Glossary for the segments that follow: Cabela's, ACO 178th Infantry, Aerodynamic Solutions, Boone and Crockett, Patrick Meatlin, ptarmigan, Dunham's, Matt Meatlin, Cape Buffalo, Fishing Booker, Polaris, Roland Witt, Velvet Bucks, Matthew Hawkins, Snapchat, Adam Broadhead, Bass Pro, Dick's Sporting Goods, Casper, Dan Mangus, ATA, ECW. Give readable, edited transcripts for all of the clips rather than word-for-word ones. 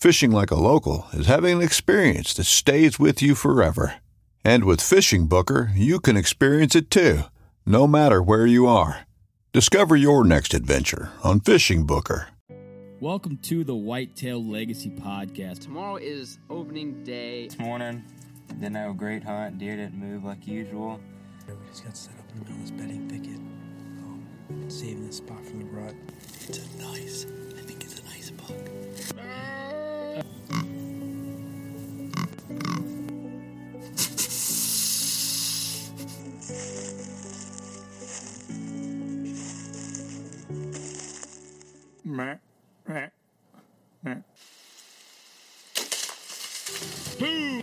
Fishing like a local is having an experience that stays with you forever. And with Fishing Booker, you can experience it too, no matter where you are. Discover your next adventure on Fishing Booker. Welcome to the Whitetail Legacy Podcast. Tomorrow is opening day. This morning, didn't have a great hunt. Deer didn't move like usual. We just got set up in the middle of this bedding thicket. Oh, saving this spot for the rut. I think it's a nice buck. Boom!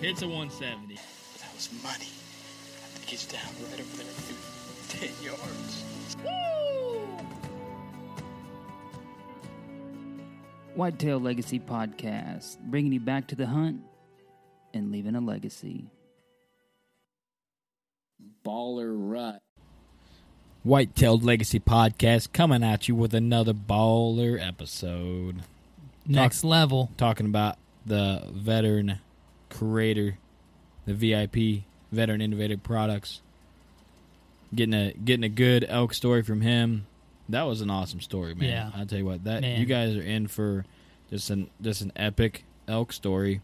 Hits a 170. That was money. I think he's down right over there, dude. 10 yards. Woo! Whitetail Legacy Podcast, bringing you back to the hunt and leaving a legacy. Baller rut. Whitetail Legacy Podcast coming at you with another baller episode. Next level. Talking about the veteran creator, the VIP, Veteran Innovative Products. Getting a good elk story from him. That was an awesome story, man. Yeah. I'll tell you what, you guys are in for just an epic elk story.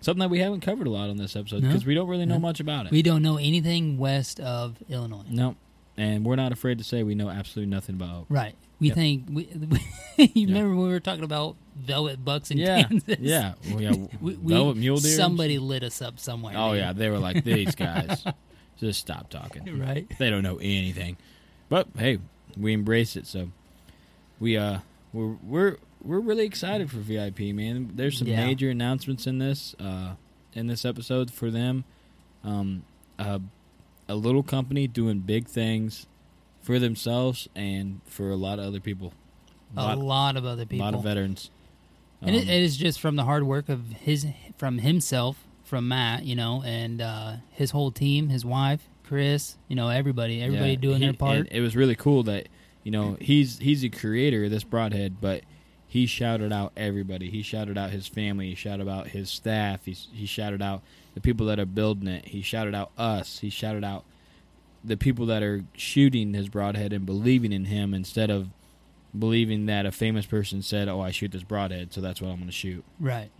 Something that we haven't covered a lot on this episode because we don't really know much about it. We don't know anything west of Illinois. No. And we're not afraid to say we know absolutely nothing about elk. Right. You remember when we were talking about Velvet Bucks in Kansas? Yeah. Velvet Mule Deer. Somebody lit us up somewhere. Oh, man. Yeah. They were like, these guys, just stop talking. Right. They don't know anything. But, hey, we embrace it. So we're really excited for VIP, man. There's some major announcements in this episode for them. A little company doing big things for themselves and for a lot of other people. A lot of other people. A lot of veterans. And it is just from the hard work of Matt, and his whole team, his wife, Chris, everybody doing their part. And it was really cool that, he's the creator of this Broadhead, but he shouted out everybody. He shouted out his family. He shouted out his staff. He shouted out the people that are building it. He shouted out us. He shouted out the people that are shooting his broadhead and believing in him instead of believing that a famous person said, oh, I shoot this broadhead, so that's what I'm going to shoot. Right.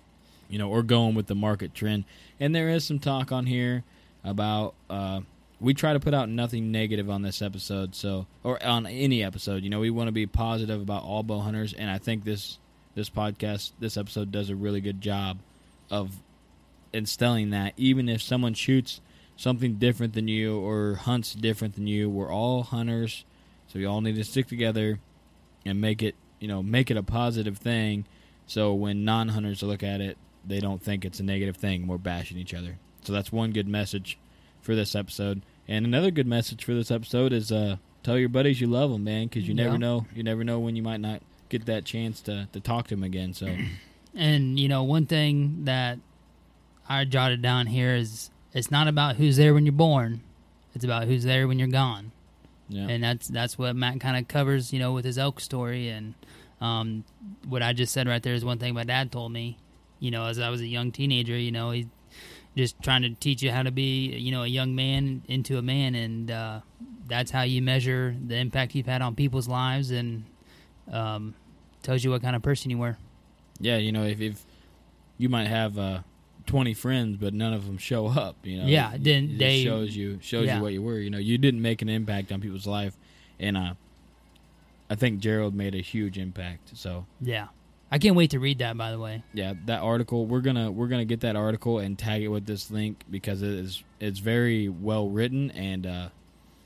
Or going with the market trend. And there is some talk on here about we try to put out nothing negative on this episode, or on any episode. We want to be positive about all bow hunters, and I think this podcast, this episode does a really good job of instilling that. Even if someone shoots something different than you or hunts different than you, we're all hunters, so we all need to stick together and make it a positive thing, so when non-hunters look at it, they don't think it's a negative thing. We're bashing each other. So that's one good message for this episode. And another good message for this episode is tell your buddies you love them, man, because you never know when you might not get that chance to talk to them again. So, and one thing that I jotted down here is it's not about who's there when you're born. It's about who's there when you're gone. Yeah. And that's what Matt kind of covers, you know, with his elk story. And what I just said right there is one thing my dad told me, you know, as I was a young teenager, you know, he just trying to teach you how to be, you know, a young man into a man. And that's how you measure the impact you've had on people's lives, and tells you what kind of person you were. Yeah, you know, if you might have 20 friends, but none of them show up, you know. Yeah, then they shows yeah. you what you were. You know, you didn't make an impact on people's life, and I think Gerald made a huge impact. So yeah, I can't wait to read that. By the way, yeah, that article we're gonna get that article and tag it with this link, because it's very well written, and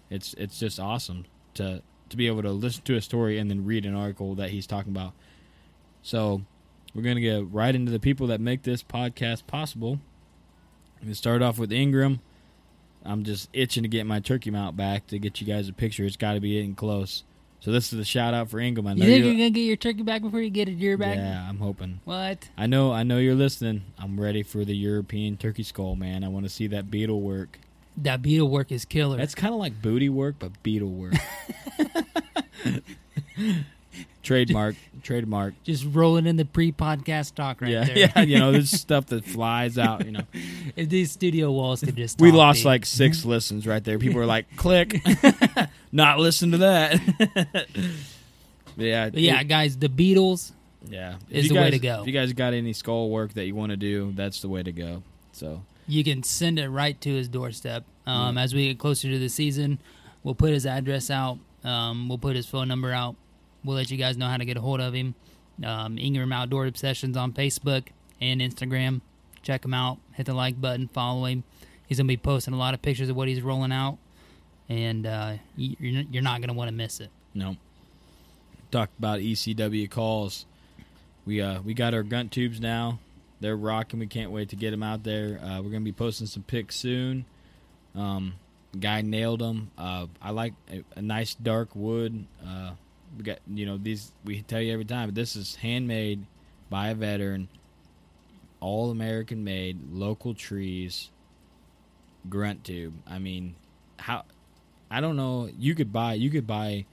it's just awesome to be able to listen to a story and then read an article that he's talking about. So we're going to get right into the people that make this podcast possible. We start off with Ingram. I'm just itching to get my turkey mount back to get you guys a picture. It's got to be getting close. So this is a shout-out for Ingram. I know you think you're going to get your turkey back before you get a deer back? Yeah, I'm hoping. What? I know you're listening. I'm ready for the European turkey skull, man. I want to see that beetle work. That beetle work is killer. That's kind of like booty work, but beetle work. Trademark. Just rolling in the pre-podcast talk right there. Yeah, you know, this stuff that flies out, you know. If these studio walls could just talk. We lost like 6 listens right there. People were like, click. Not listen to that. But yeah, guys, the Beatles is the way to go. If you guys got any skull work that you want to do, that's the way to go. So you can send it right to his doorstep. As we get closer to the season, we'll put his address out. We'll put his phone number out. We'll let you guys know how to get a hold of him. Ingram Outdoor Obsessions on Facebook and Instagram. Check him out. Hit the like button. Follow him. He's going to be posting a lot of pictures of what he's rolling out. And you're not going to want to miss it. No. Talked about ECW calls. We got our gun tubes now. They're rocking. We can't wait to get them out there. We're going to be posting some pics soon. Guy nailed them. I like a nice dark wood. We got, you know, these, we tell you every time, but this is handmade by a veteran, all American made, local trees, grunt tube. I mean, I don't know. You could buy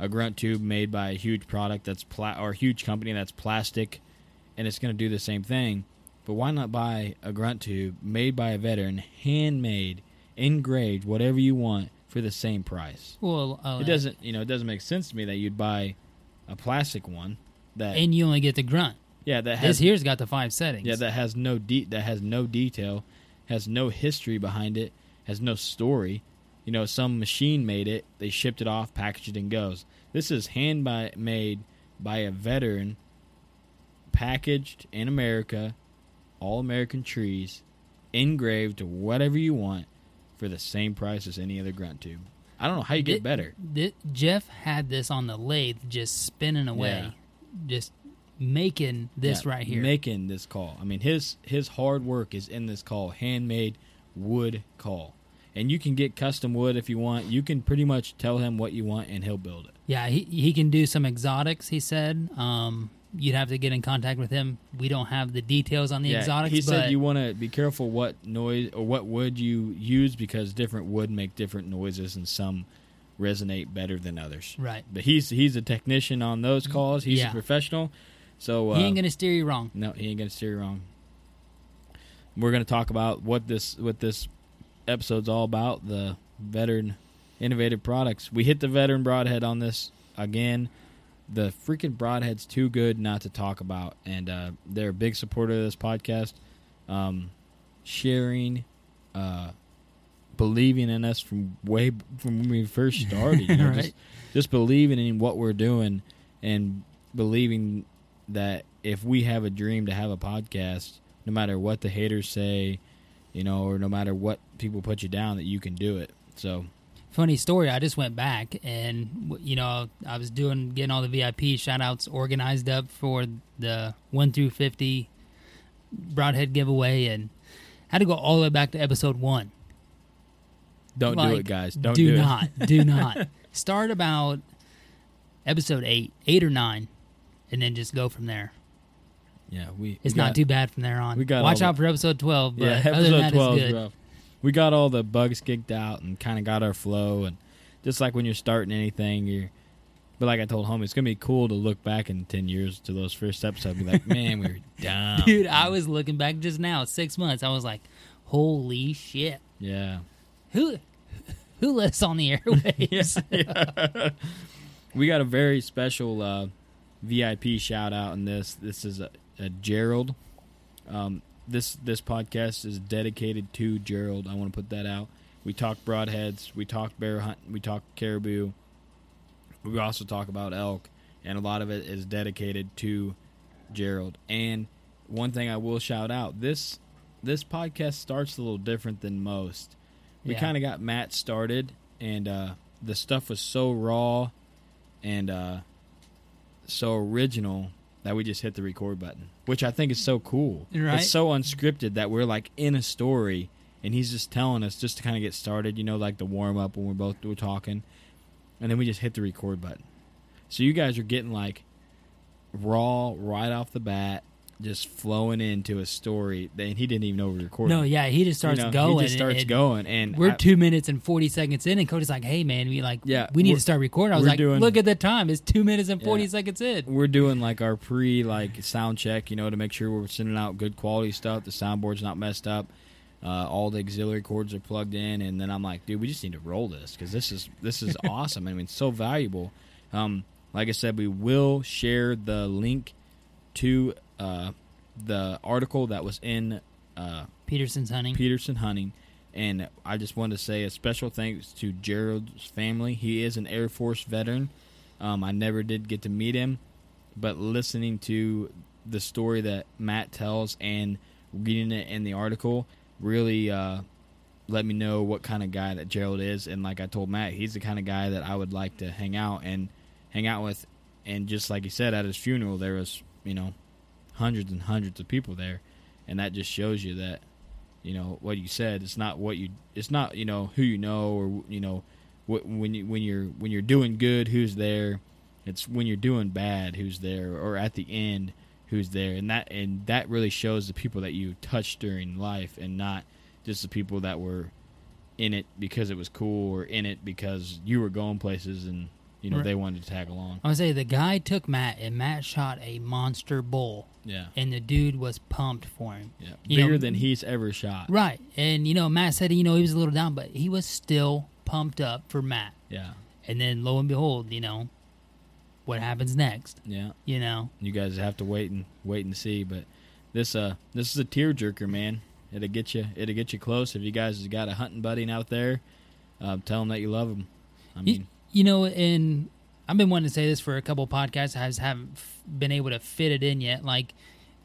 a grunt tube made by a huge product that's or a huge company that's plastic, and it's going to do the same thing. But why not buy a grunt tube made by a veteran, handmade, engraved, whatever you want, for the same price? Well, it doesn't make sense to me that you'd buy a plastic one that, and you only get the grunt. Yeah, that has, this here's got the 5 settings. Yeah, that has no detail, has no history behind it, has no story. You know, some machine made it, they shipped it off, packaged it, and goes. This is made by a veteran, packaged in America, all American trees, engraved to whatever you want, for the same price as any other grunt tube. I don't know how you get better. Jeff had this on the lathe just spinning away, just making this right here. Making this call. I mean, his hard work is in this call, handmade wood call. And you can get custom wood if you want. You can pretty much tell him what you want, and he'll build it. Yeah, he can do some exotics, he said. You'd have to get in contact with him. We don't have the details on the exotics. He said you want to be careful what noise or what wood you use, because different wood make different noises, and some resonate better than others. Right. But he's a technician on those calls. He's a professional. So he ain't gonna steer you wrong. No, he ain't gonna steer you wrong. We're gonna talk about what this episode's all about. The Veteran Innovative Products. We hit the Veteran Broadhead on this again. The freaking Broadhead's too good not to talk about, and they're a big supporter of this podcast, sharing, believing in us from when we first started. You know, right? Just believing in what we're doing, and believing that if we have a dream to have a podcast, no matter what the haters say, you know, or no matter what people put you down, that you can do it. So. Funny story, I just went back and, you know, I was getting all the VIP shout-outs organized up for the 1 through 50 Broadhead giveaway, and had to go all the way back to episode 1. Don't do it, guys. Don't do it. Do not. Start about episode 8 or 9, and then just go from there. Yeah, it's not too bad from there on. Watch out for episode 12, but episode 12 is good. we got all the bugs kicked out and kind of got our flow. And just like when you're starting anything, but like I told homie, it's going to be cool to look back in 10 years to those first episodes and be like, man, we were dumb. Dude, I was looking back just now, 6 months. I was like, holy shit. Yeah. Who lives on the airwaves? Yeah. We got a very special VIP shout out in this. This is a Gerald. This podcast is dedicated to Gerald. I want to put that out. We talk broadheads. We talk bear hunt. We talk caribou. We also talk about elk, and a lot of it is dedicated to Gerald. And one thing I will shout out, this podcast starts a little different than most. We kind of got Matt started, and the stuff was so raw and so original that we just hit the record button, which I think is so cool. Right? It's so unscripted that we're like in a story, and he's just telling us just to kind of get started, you know, like the warm-up when we're talking, and then we just hit the record button. So you guys are getting like raw right off the bat, just flowing into a story, and he didn't even know we were recording. No, yeah, he just starts going. He just starts going, and we're 2 minutes and 40 seconds in, and Cody's like, "Hey, man, we need to start recording." I was like, "Look at the time; it's 2 minutes and 40 seconds in." We're doing like our sound check, to make sure we're sending out good quality stuff. The soundboard's not messed up. All the auxiliary cords are plugged in, and then I'm like, "Dude, we just need to roll this because this is awesome. I mean, it's so valuable." Like I said, we will share the link to. The article that was in Peterson's Hunting, and I just wanted to say a special thanks to Gerald's family. He is an Air Force veteran. I never did get to meet him, but listening to the story that Matt tells and reading it in the article really let me know what kind of guy that Gerald is. And like I told Matt, he's the kind of guy that I would like to hang out with. And just like he said, at his funeral, there was, hundreds and hundreds of people there, and that just shows you that what you said, it's not who you know or when you're doing good who's there. It's when you're doing bad who's there, or at the end who's there. And that really shows the people that you touched during life, and not just the people that were in it because it was cool or in it because you were going places and right. They wanted to tag along. I would say the guy took Matt, and Matt shot a monster bull. Yeah. And the dude was pumped for him. Yeah. Bigger than he's ever shot. Right. And, Matt said, he was a little down, but he was still pumped up for Matt. Yeah. And then, lo and behold, what happens next. Yeah. You guys have to wait and see. But this is a tearjerker, man. It'll get you close. If you guys have got a hunting buddy out there, tell him that you love him. I mean... and I've been wanting to say this for a couple podcasts. I just haven't been able to fit it in yet. Like,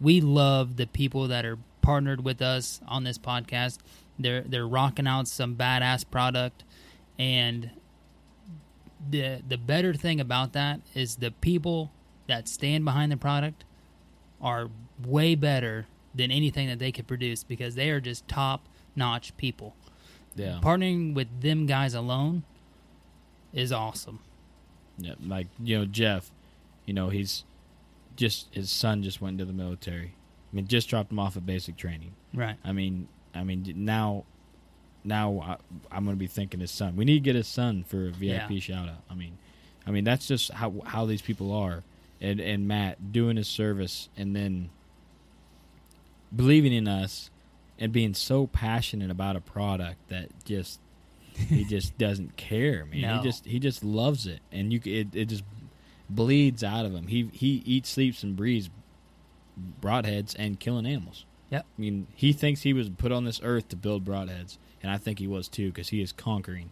we love the people that are partnered with us on this podcast. They're rocking out some badass product, and the better thing about that is the people that stand behind the product are way better than anything that they could produce, because they are just top-notch people. Yeah, partnering with them guys alone is awesome. Yeah, like, Jeff, he's just, his son just went into the military. I mean, just dropped him off at basic training. Right. I mean, now I'm going to be thinking his son. We need to get his son for a VIP shout out. I mean, that's just how these people are. And Matt doing his service and then believing in us and being so passionate about a product that just. He just doesn't care, man. No. He just loves it, and it just bleeds out of him. He eats, sleeps, and breathes broadheads and killing animals. Yep. I mean, he thinks he was put on this earth to build broadheads, and I think he was too, because he is conquering.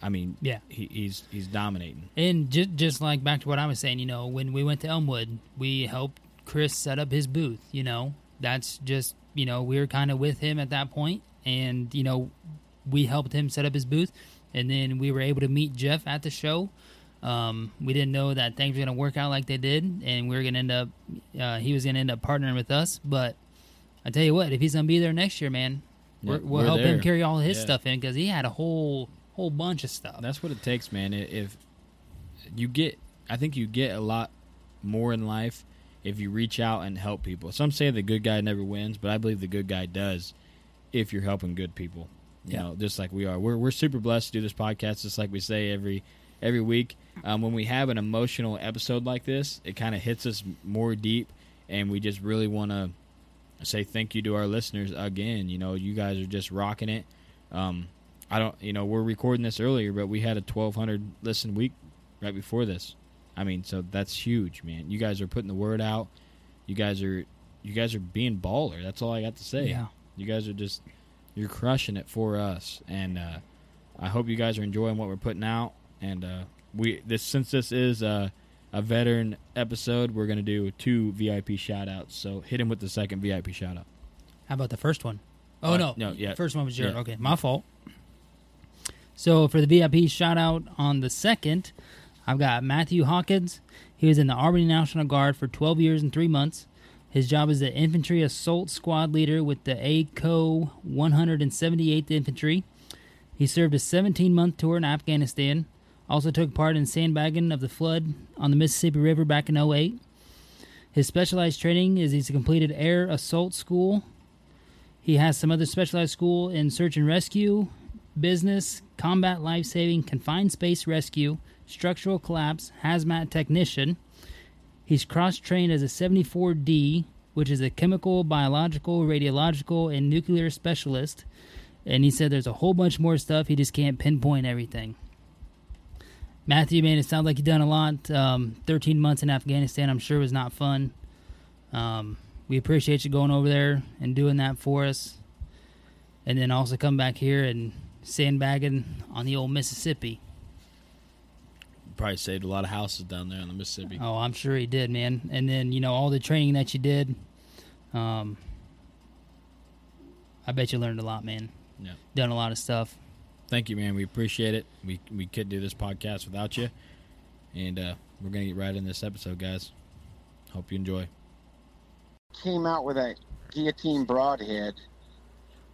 I mean, yeah, he's dominating. And just like back to what I was saying, when we went to Elmwood, we helped Chris set up his booth. That's just we were kind of with him at that point, and we helped him set up his booth, and then we were able to meet Jeff at the show. We didn't know that things were going to work out like they did, and we were going to end up. He was going to end up partnering with us. But I tell you what, if he's going to be there next year, man, we'll help him carry all his stuff in, because he had a whole bunch of stuff. That's what it takes, man. I think you get a lot more in life if you reach out and help people. Some say the good guy never wins, but I believe the good guy does if you're helping good people. you know, just like we are. We're super blessed to do this podcast, just like we say every week. When we have an emotional episode like this, it kind of hits us more deep, and we just really want to say thank you to our listeners again. You know, you guys are just rocking it. I don't, you know, we're recording this earlier, but we had a 1,200 listen week right before this. I mean, so that's huge, man. You guys are putting the word out. You guys are being baller. That's all I got to say. Yeah. You guys are just, you're crushing it for us, and I hope you guys are enjoying what we're putting out. And since this is a veteran episode, we're gonna do 2 VIP shout outs. So hit him with the second VIP shout out. How about the first one? Oh no, yeah. First one was Jared. Yeah. Okay, my fault. So for the VIP shout out on the second, I've got Matthew Hawkins. He was in the Army National Guard for 12 years and 3 months. His job is the Infantry Assault Squad Leader with the ACO 178th Infantry. He served a 17-month tour in Afghanistan. Also took part in sandbagging of the flood on the Mississippi River back in 2008. His specialized training is he's completed Air Assault School. He has some other specialized school in Search and Rescue, Business, Combat Life-Saving, Confined Space Rescue, Structural Collapse, Hazmat Technician. He's cross-trained as a 74D, which is a chemical, biological, radiological, and nuclear specialist. And he said there's a whole bunch more stuff. He just can't pinpoint everything. Matthew, man, it sounds like you've done a lot. 13 months in Afghanistan, I'm sure, was not fun. We appreciate you going over there and doing that for us. And then also come back here and sandbagging on the old Mississippi. Probably saved a lot of houses down there on the Mississippi. Oh, I'm sure he did, man. And then, you know, all the training that you did, I bet you learned a lot, man. Yeah. Done a lot of stuff. Thank you, man. We appreciate it. We could do this podcast without you. And we're going to get right in this episode, guys. Hope you enjoy. Came out with a guillotine broadhead.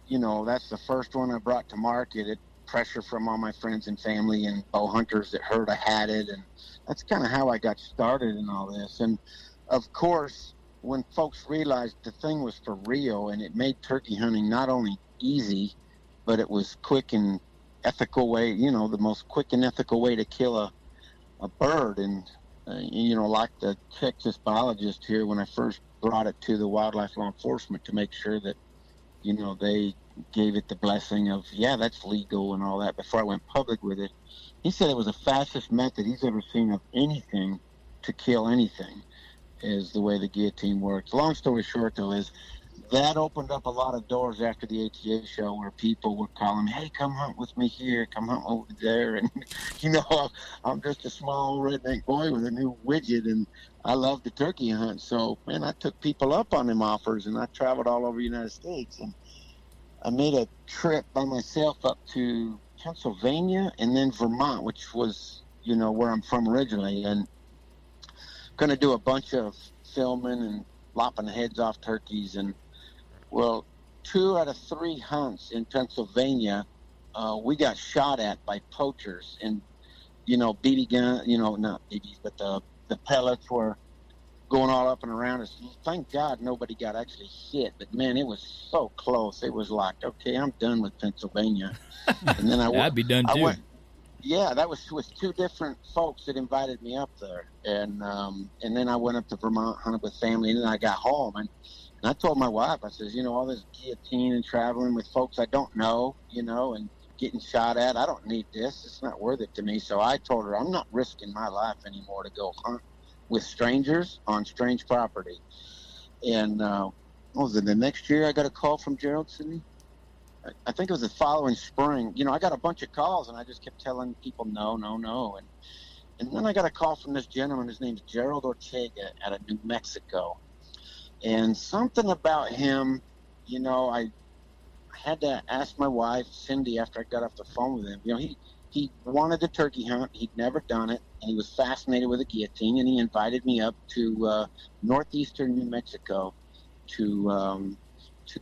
You know, that's the first one I brought to market. It pressure from all my friends and family and bow hunters that heard I had it, and that's kind of how I got started in all this. And of course, when folks realized the thing was for real and it made turkey hunting not only easy, but it was quick and ethical way, you know, the most quick and ethical way to kill a bird. And you know, like the Texas biologist here, when I first brought it to the wildlife law enforcement to make sure that, you know, they gave it the blessing of, yeah, that's legal and all that before I went public with it. He said it was the fastest method he's ever seen of anything to kill anything, is the way the guillotine works. Long story short, though, is that opened up a lot of doors after the ATA show where people were calling me, hey, come hunt with me here, come hunt over there. And, you know, I'm just a small redneck boy with a new widget, and I love the turkey hunt. So, man, I took people up on them offers, and I traveled all over the United States. And I made a trip by myself up to Pennsylvania and then Vermont, which was, you know, where I'm from originally, and going to do a bunch of filming and lopping heads off turkeys. And, well, 2 out of 3 hunts in Pennsylvania, we got shot at by poachers. And, you know, BB gun, you know, not BBs, but the pellets were going all up and around us. Thank God nobody got actually hit, but man, it was so close. It was like, okay, I'm done with Pennsylvania. And then I'd be done too. Yeah, that was with 2 different folks that invited me up there, and then I went up to Vermont, hunted with family, and then I got home, and I told my wife, I says, you know, all this guillotine and traveling with folks I don't know, you know, and getting shot at, I don't need this. It's not worth it to me. So I told her I'm not risking my life anymore to go hunt with strangers on strange property. And what was it, the next year I got a call from Gerald City? I think it was the following spring. You know, I got a bunch of calls, and I just kept telling people no. And then I got a call from this gentleman. His name's Gerald Ortega out of New Mexico. And something about him, you know, I had to ask my wife, Cindy, after I got off the phone with him. You know, he wanted the turkey hunt. He'd never done it, and he was fascinated with a guillotine, and he invited me up to northeastern New Mexico to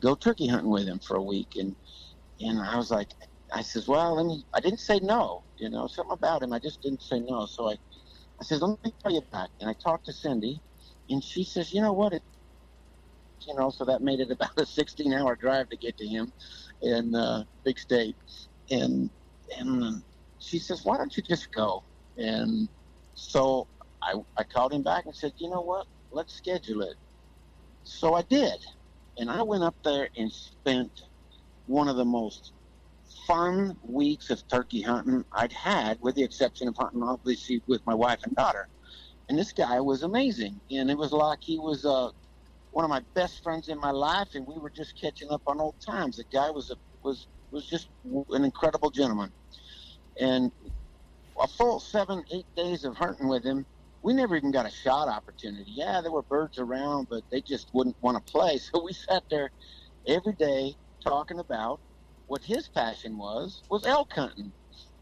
go turkey hunting with him for a week. And I was like, I says, well, I didn't say no, you know, something about him. I just didn't say no. So I says, let me tell you about it. And I talked to Cindy, and she says, you know what, so that made it about a 16-hour drive to get to him. in big state. And she says, why don't you just go? And so I called him back and said, you know what? Let's schedule it. So I did. And I went up there and spent one of the most fun weeks of turkey hunting I'd had, with the exception of hunting obviously with my wife and daughter. And this guy was amazing. And it was like he was one of my best friends in my life, and we were just catching up on old times. The guy was just an incredible gentleman. And a full 7-8 days of hunting with him, we never even got a shot opportunity. Yeah, there were birds around, but they just wouldn't want to play. So we sat there every day talking about what his passion was elk hunting.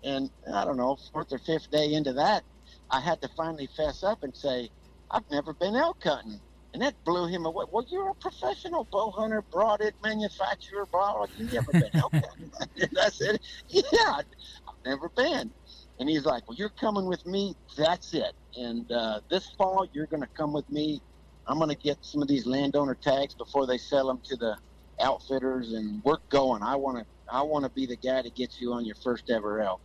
And I don't know, fourth or fifth day into that, I had to finally fess up and say, I've never been elk hunting. And that blew him away. Well, you're a professional bow hunter, broadhead manufacturer, blah, you've never been elk hunting. And I said, yeah, I've never been. And he's like, well, you're coming with me. That's it. And this fall, you're going to come with me. I'm going to get some of these landowner tags before they sell them to the outfitters, and we're going. I want to be the guy to get you on your first ever elk.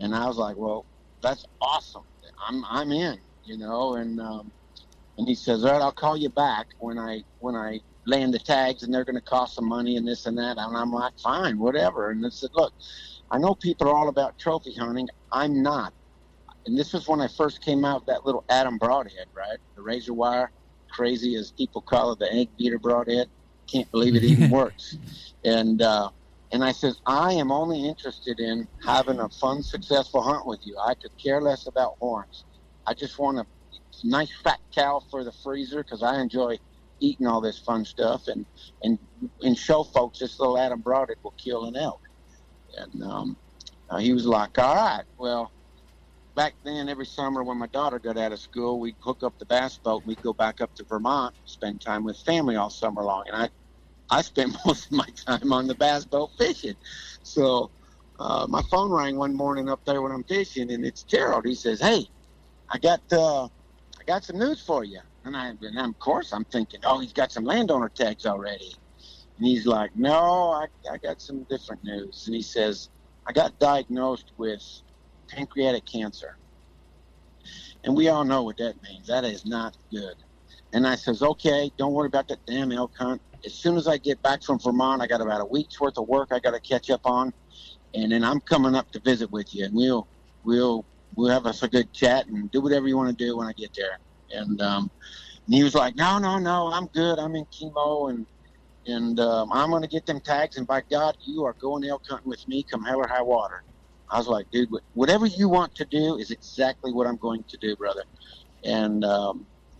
And I was like, well, that's awesome. I'm in, you know. And he says, all right, I'll call you back when I land the tags, and they're going to cost some money and this and that. And I'm like, fine, whatever. And I said, look, I know people are all about trophy hunting. I'm not. And this was when I first came out with that little Adam Broadhead, right? The razor wire, crazy as people call it, the egg beater broadhead. Can't believe it even works. And I says, I am only interested in having a fun, successful hunt with you. I could care less about horns. I just want a nice fat cow for the freezer, because I enjoy eating all this fun stuff. And show folks this little Adam Broadhead will kill an elk. And he was like, all right, well, back then, every summer when my daughter got out of school, we'd hook up the bass boat and we'd go back up to Vermont, spend time with family all summer long. And I spent most of my time on the bass boat fishing. So my phone rang one morning up there when I'm fishing, and it's Gerald. He says, hey, I got some news for you. And of course, I'm thinking, oh, he's got some landowner tags already. And he's like, no, I got some different news. And he says, I got diagnosed with pancreatic cancer. And we all know what that means. That is not good. And I says, okay, don't worry about that damn elk hunt. As soon as I get back from Vermont, I got about a week's worth of work I got to catch up on, and then I'm coming up to visit with you, and we'll have us a good chat and do whatever you want to do when I get there. And he was like, no, I'm good. I'm in chemo, and I'm going to get them tags, and by God, you are going elk hunting with me come hell or high water. I was like, dude, whatever you want to do is exactly what I'm going to do, brother. And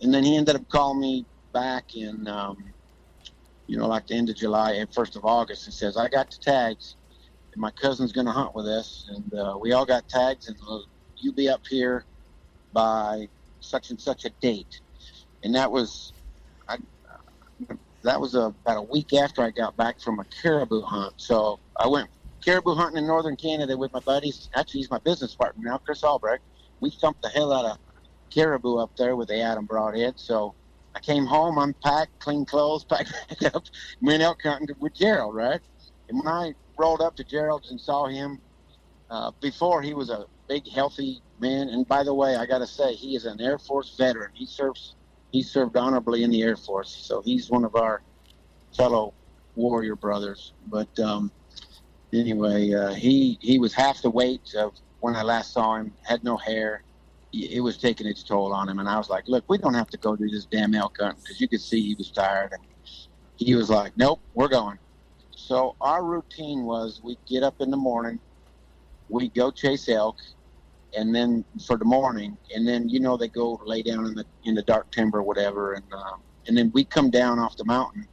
then he ended up calling me back in, like the end of July and 1st of August, and says, I got the tags, and my cousin's going to hunt with us, and we all got tags, and you be up here by such and such a date. And that was about a week after I got back from a caribou hunt. So I went caribou hunting in northern Canada with my buddies. Actually, he's my business partner now, Chris Albrecht. We thumped the hell out of caribou up there with the Adam Broadhead. So I came home, unpacked, clean clothes, packed back up, went elk hunting with Gerald, right? And when I rolled up to Gerald's and saw him, before he was a big, healthy man. And by the way, I got to say, he is an Air Force veteran. He served honorably in the Air Force. So he's one of our fellow warrior brothers. But, anyway, he was half the weight of when I last saw him, had no hair. It was taking its toll on him. And I was like, look, we don't have to go do this damn elk hunt, because you could see he was tired. And he was like, nope, we're going. So our routine was, we get up in the morning, we go chase elk, and then for the morning, and then, they go lay down in the dark timber or whatever. And then we come down off the mountain.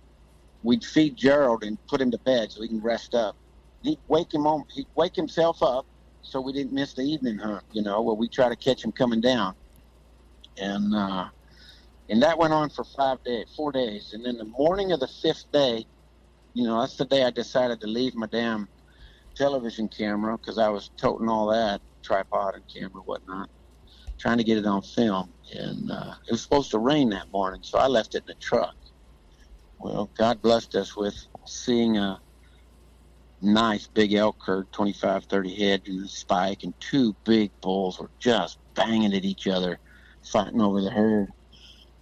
We'd feed Gerald and put him to bed so he can rest up. He'd wake himself up so we didn't miss the evening hunt, where we try to catch him coming down. And that went on for 4 days. And then the morning of the fifth day, that's the day I decided to leave my damn television camera, because I was toting all that, tripod and camera, whatnot, trying to get it on film. And it was supposed to rain that morning, so I left it in the truck. Well, God blessed us with seeing a nice big elk herd, 25, 30 head in the spike, and two big bulls were just banging at each other, fighting over the herd.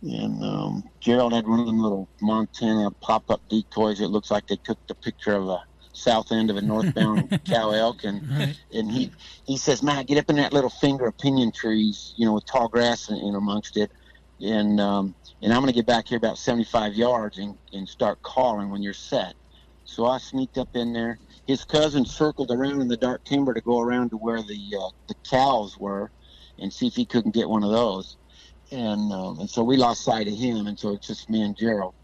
And Gerald had one of them little Montana pop-up decoys. It looks like they took the picture of a south end of a northbound cow elk, and right. And he says, Matt, get up in that little finger of pinyon trees, you know, with tall grass in amongst it, and I'm going to get back here about 75 yards and start calling when you're set. So I sneaked up in there. His cousin circled around in the dark timber to go around to where the cows were and see if he couldn't get one of those. And so we lost sight of him, and so it's just me and Gerald.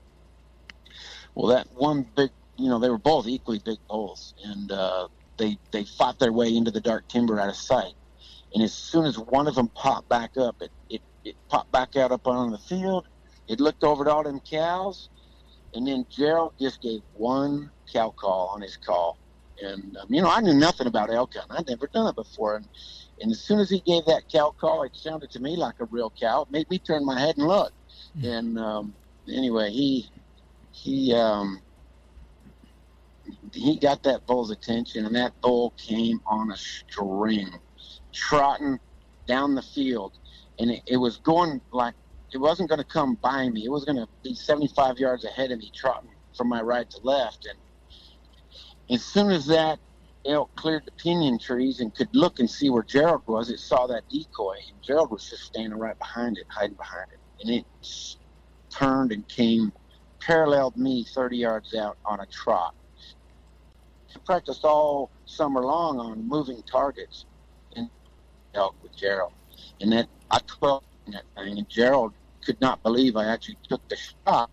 Well, that one big, you know, they were both equally big bulls, and they fought their way into the dark timber out of sight. And as soon as one of them popped back up, it popped back out up on the field. It looked over at all them cows, and then Gerald just gave one cow call on his call. And, you know, I knew nothing about elk hunting. I'd never done it before. And as soon as he gave that cow call, it sounded to me like a real cow. It made me turn my head and look. Mm-hmm. And anyway, he got that bull's attention, and that bull came on a string, trotting down the field. And it was going like it wasn't going to come by me. It was going to be 75 yards ahead of me, trotting from my right to left. And as soon as that elk cleared the pinyon trees and could look and see where Gerald was, it saw that decoy, and Gerald was just standing right behind it, hiding behind it. And it turned and came, paralleled me 30 yards out on a trot. I practiced all summer long on moving targets and elk with Gerald. And that I 12 in that thing, and Gerald could not believe I actually took the shot.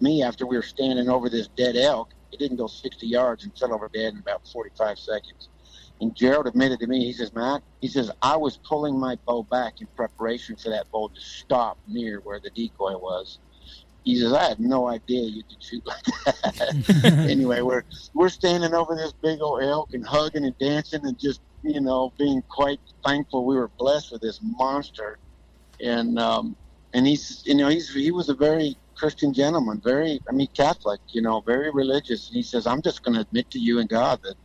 Me, after we were standing over this dead elk, it didn't go 60 yards and fell over dead in about 45 seconds. And Gerald admitted to me, he says, Matt, he says, I was pulling my bow back in preparation for that bull to stop near where the decoy was. He says, I had no idea you could shoot like that. Anyway, we're standing over this big old elk and hugging and dancing and just, you know, being quite thankful we were blessed with this monster. And he's, you know, he was a very Christian gentleman, Catholic, you know, very religious. And he says, I'm just going to admit to you and God that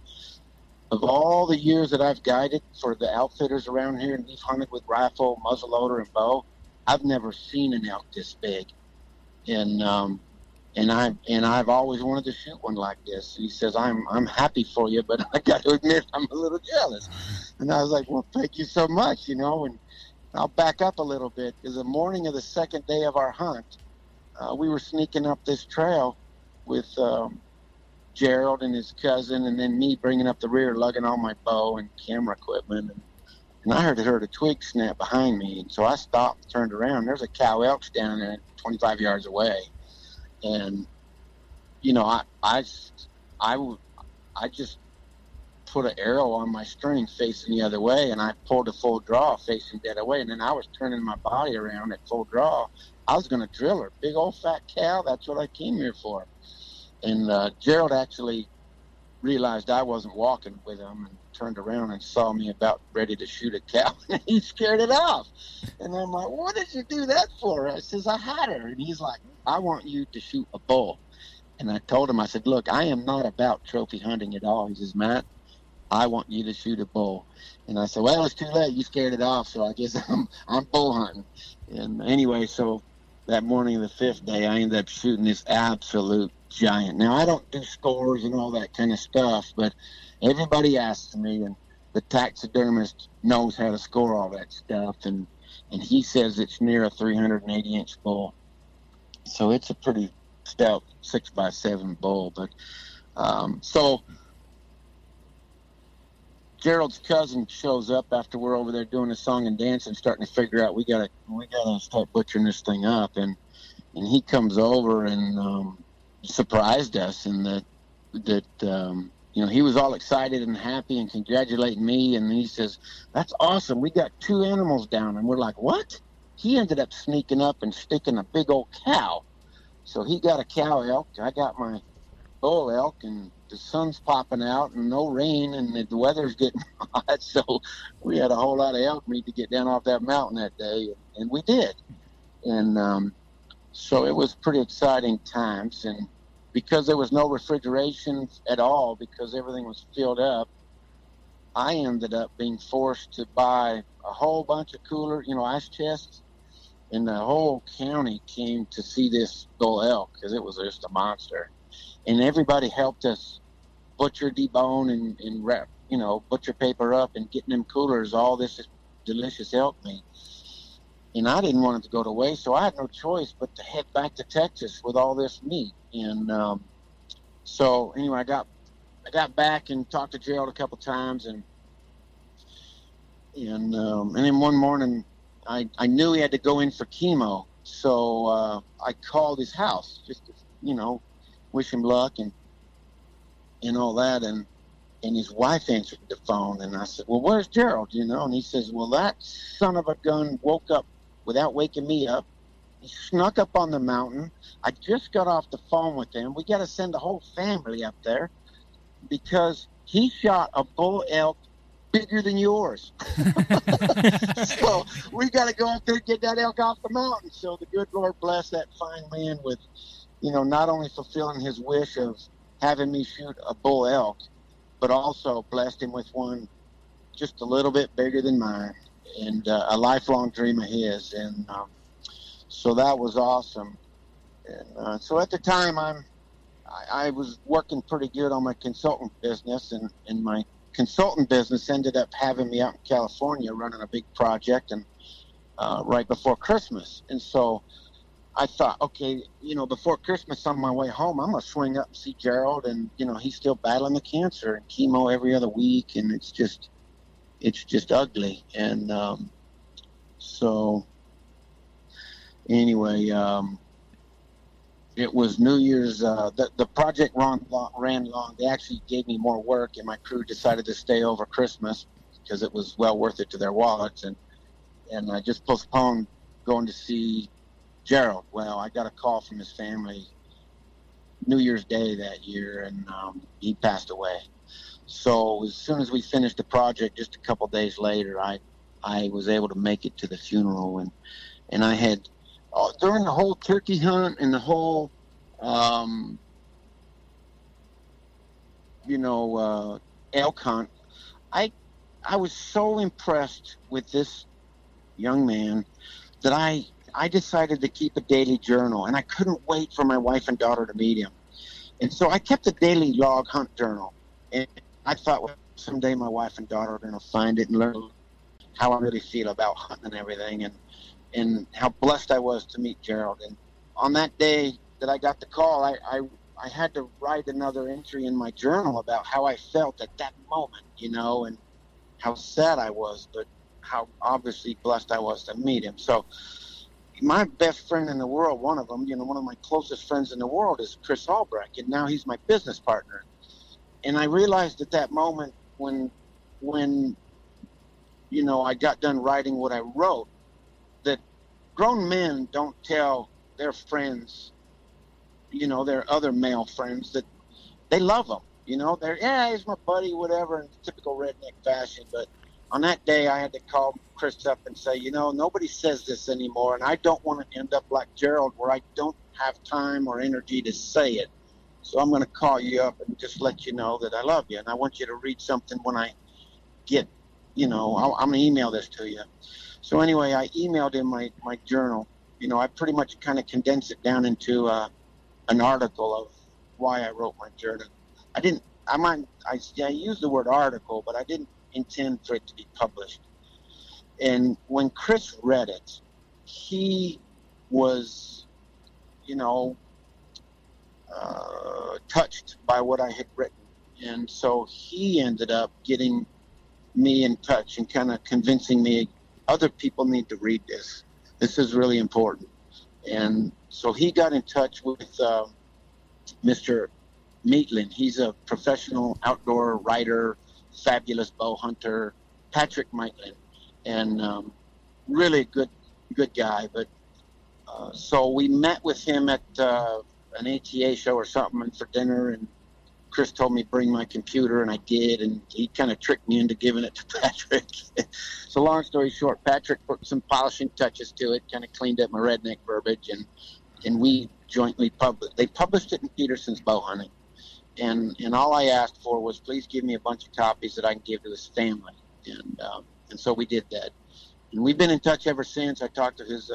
of all the years that I've guided for the outfitters around here and we've hunted with rifle, muzzleloader, and bow, I've never seen an elk this big. And I've always wanted to shoot one like this. And he says, I'm happy for you, but I got to admit I'm a little jealous. And I was like, well, thank you so much, you know. And I'll back up a little bit, because the morning of the second day of our hunt, we were sneaking up this trail with Gerald and his cousin, and then me bringing up the rear, lugging all my bow and camera equipment. And I heard a twig snap behind me, and so I stopped and turned around. There's a cow elk down there 25 yards away. And, you know, I just put an arrow on my string facing the other way, and I pulled a full draw facing the other way, and then I was turning my body around at full draw. I was going to drill her. Big old fat cow, that's what I came here for. And Gerald actually realized I wasn't walking with him and turned around and saw me about ready to shoot a cow. And he scared it off. And I'm like, what did you do that for? I says, I had her. And he's like, I want you to shoot a bull. And I told him, I said, look, I am not about trophy hunting at all. He says, Matt, I want you to shoot a bull. And I said, well, it's too late. You scared it off, so I guess I'm bull hunting. And anyway, so that morning of the fifth day, I ended up shooting this absolute giant. Now, I don't do scores and all that kind of stuff, but everybody asks me, and the taxidermist knows how to score all that stuff, and he says it's near a 380-inch bull. So it's a pretty stout 6x7 bull. But so Gerald's cousin shows up after we're over there doing a song and dance and starting to figure out we gotta start butchering this thing up, and he comes over and surprised us in that you know, he was all excited and happy and congratulating me, and he says, that's awesome, we got two animals down. And we're like, what? He ended up sneaking up and sticking a big old cow. So he got a cow elk, I got my bull elk, and the sun's popping out and no rain and the weather's getting hot, so we had a whole lot of elk meat to get down off that mountain that day, and we did. And so it was pretty exciting times. And because there was no refrigeration at all, because everything was filled up, I ended up being forced to buy a whole bunch of cooler, ice chests. And the whole county came to see this bull elk because it was just a monster. And everybody helped us butcher, debone, and wrap, butcher paper up and getting them coolers, all this delicious elk meat. And I didn't want it to go to waste, so I had no choice but to head back to Texas with all this meat. And so anyway, I got back and talked to Gerald a couple times, and then one morning I knew he had to go in for chemo, so I called his house just to, wish him luck and all that. And his wife answered the phone, and I said, well, where's Gerald, And he says, well, that son of a gun woke up without waking me up. He snuck up on the mountain. I just got off the phone with him. We got to send the whole family up there because he shot a bull elk bigger than yours. So we got to go up there and get that elk off the mountain. So the good Lord bless that fine man with, not only fulfilling his wish of having me shoot a bull elk, but also blessed him with one just a little bit bigger than mine, and a lifelong dream of his. And so that was awesome. And so at the time, I was working pretty good on my consultant business, and my consultant business ended up having me out in California running a big project, and right before Christmas. And so I thought, okay, before Christmas on my way home, I'm going to swing up and see Gerald. And, he's still battling the cancer and chemo every other week. And it's just ugly. And so anyway, it was New Year's. The project ran long. They actually gave me more work, and my crew decided to stay over Christmas because it was well worth it to their wallets. And I just postponed going to see Gerald. Well, I got a call from his family New Year's Day that year, and he passed away. So as soon as we finished the project, just a couple days later, I was able to make it to the funeral, and I had during the whole turkey hunt and the whole elk hunt, I was so impressed with this young man that I decided to keep a daily journal, and I couldn't wait for my wife and daughter to meet him. And so I kept a daily log hunt journal, and I thought, well, someday my wife and daughter are going to find it and learn how I really feel about hunting and everything, and how blessed I was to meet Gerald. And on that day that I got the call, I had to write another entry in my journal about how I felt at that moment, and how sad I was, but how obviously blessed I was to meet him. So my best friend in the world, one of them, one of my closest friends in the world is Chris Albrecht, and now he's my business partner. And I realized at that moment when I got done writing what I wrote, that grown men don't tell their friends, their other male friends, that they love them. They're, he's my buddy, whatever, in typical redneck fashion. But on that day, I had to call Chris up and say, nobody says this anymore, and I don't want to end up like Gerald where I don't have time or energy to say it. So I'm going to call you up and just let you know that I love you, and I want you to read something when I get, I'm going to email this to you. So anyway, I emailed him my journal. I pretty much kind of condensed it down into an article of why I wrote my journal. I used the word article, but I didn't intend for it to be published. And when Chris read it, he was, touched by what I had written. And so he ended up getting me in touch and kind of convincing me other people need to read this. This is really important. And so he got in touch with Mr. Meatlin. He's a professional outdoor writer, fabulous bow hunter, Patrick Meatlin, and really good guy. But so we met with him at an ATA show or something, and for dinner, and Chris told me bring my computer, and I did, and he kind of tricked me into giving it to Patrick. So long story short, Patrick put some polishing touches to it, kind of cleaned up my redneck verbiage, and and we jointly published. They published it in Peterson's Bowhunting, and all I asked for was, please give me a bunch of copies that I can give to his family, and so we did that, and we've been in touch ever since. I talk to his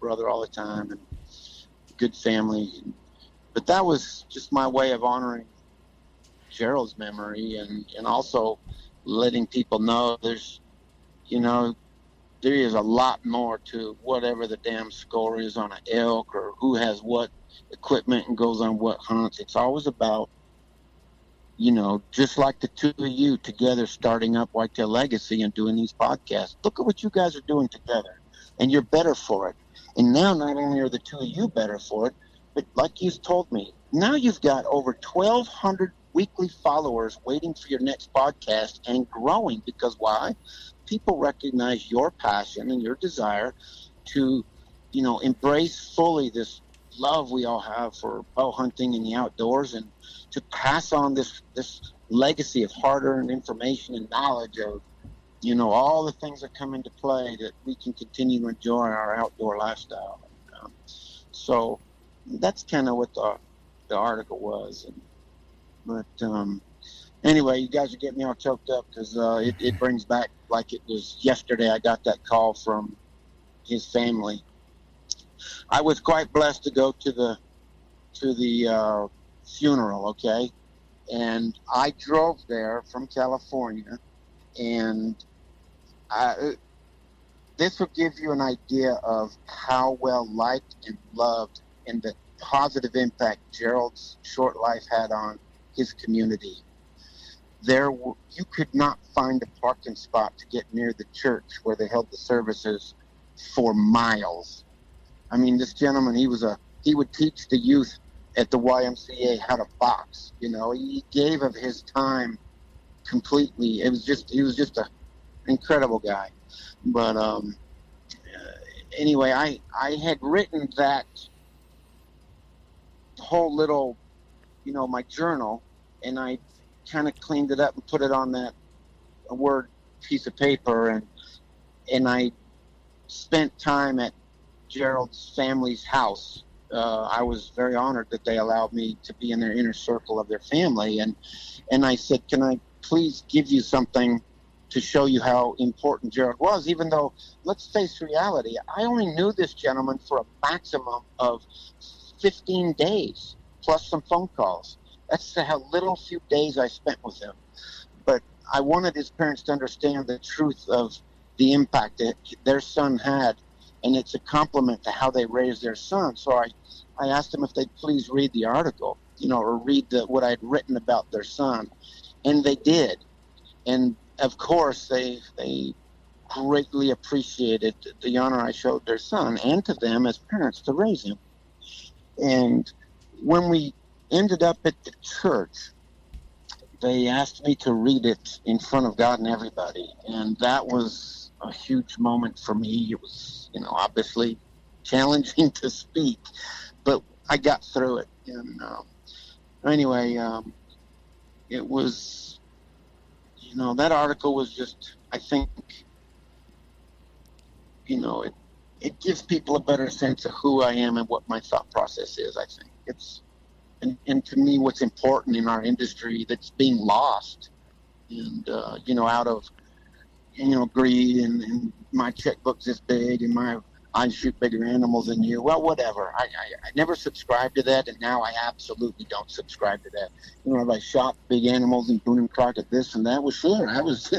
brother all the time, and good family, but that was just my way of honoring Gerald's memory, and also letting people know there is a lot more to whatever the damn score is on an elk or who has what equipment and goes on what hunts. It's always about, just like the two of you together starting up Whitetail Legacy and doing these podcasts. Look at what you guys are doing together, and you're better for it. And now not only are the two of you better for it, but like you've told me, now you've got over 1,200 weekly followers waiting for your next podcast and growing, because why? People recognize your passion and your desire to, embrace fully this love we all have for bow hunting and the outdoors, and to pass on this legacy of hard-earned information and knowledge of, all the things that come into play that we can continue to enjoy our outdoor lifestyle. So that's kind of what the article was. Anyway, you guys are getting me all choked up because it brings back, like it was yesterday, I got that call from his family. I was quite blessed to go to the funeral, okay? And I drove there from California, and this will give you an idea of how well liked and loved and the positive impact Gerald's short life had on his community. You could not find a parking spot to get near the church where they held the services for miles. I mean, this gentleman, he would teach the youth at the YMCA how to box. He gave of his time completely. He was just an incredible guy. But anyway, I had written that whole little, my journal, and I kind of cleaned it up and put it on that Word piece of paper, and I spent time at Gerald's family's house. I was very honored that they allowed me to be in their inner circle of their family, and I said, can I please give you something to show you how important Gerald was, even though, let's face reality, I only knew this gentleman for a maximum of 15 days, plus some phone calls. That's how little few days I spent with him. But I wanted his parents to understand the truth of the impact that their son had, and it's a compliment to how they raised their son. So I asked them if they'd please read the article, or read what I had written about their son. And they did. And, of course, they greatly appreciated the honor I showed their son and to them as parents to raise him. And when we ended up at the church, they asked me to read it in front of God and everybody, and that was a huge moment for me. It was, obviously challenging to speak, but I got through it. And anyway, it was, that article was just, I think, it gives people a better sense of who I am and what my thought process is. I think it's. And to me, what's important in our industry that's being lost, and out of greed, and my checkbook's this big, and I shoot bigger animals than you. Well, whatever. I never subscribed to that, and now I absolutely don't subscribe to that. If I shot big animals and Boone and Crockett this and that, well, sure, I was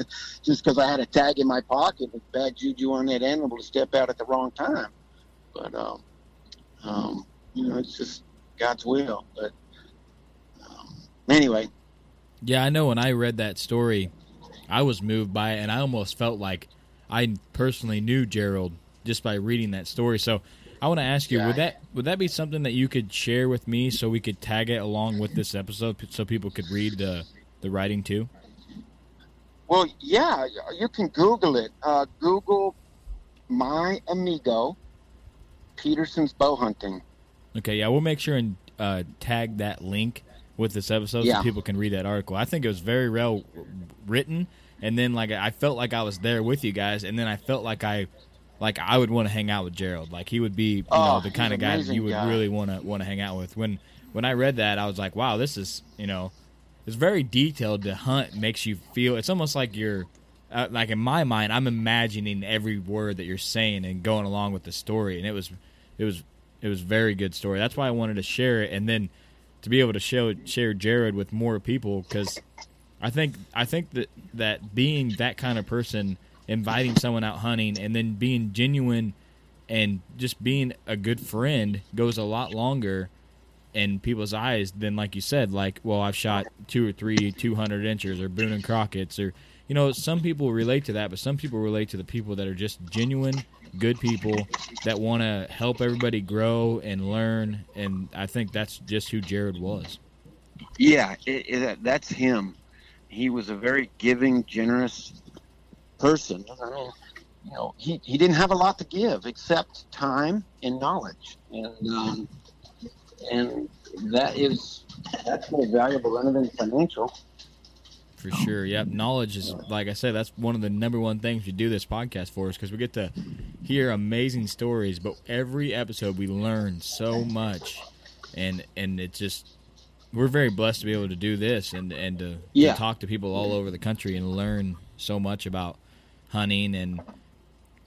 just because I had a tag in my pocket with bad juju on that animal to step out at the wrong time. But it's just God's will. But anyway, yeah, I know when I read that story, I was moved by it, and I almost felt like I personally knew Gerald just by reading that story. So I want to ask you, would that be something that you could share with me so we could tag it along with this episode so people could read the writing too? Well, yeah, you can Google it. Google my amigo Peterson's Bow Hunting. Okay, yeah, we'll make sure and tag that link with this episode so people can read that article. I think it was very well written, and then I felt like I was there with you guys, and then I felt like I like I would want to hang out with Gerald. Like he would be, you know, the kind of guy that you would really want to hang out with. When I read that, I was like, wow, this is, you know, it's very detailed. The hunt makes you feel, it's almost like you're, like in my mind, I'm imagining every word that you're saying and going along with the story. And it was very good story. That's why I wanted to share it. And then to be able to share Jared with more people, because I think that being that kind of person, inviting someone out hunting, and then being genuine and just being a good friend goes a lot longer in people's eyes than, like you said, like, well, I've shot 2 or 3 200-inchers or Boone and Crockett's, or, you know, some people relate to that, but some people relate to the people that are just genuine, good people that want to help everybody grow and learn, and I think that's just who Jared was. Yeah, that's him. He was a very giving, generous person. I mean, you know, he didn't have a lot to give except time and knowledge, and that's more valuable than anything financial. For sure, yep. Knowledge is, like I said, that's one of the number one things we do this podcast for, is because we get to hear amazing stories, but every episode we learn so much, and it's just, we're very blessed to be able to do this and to talk to people all over the country and learn so much about hunting and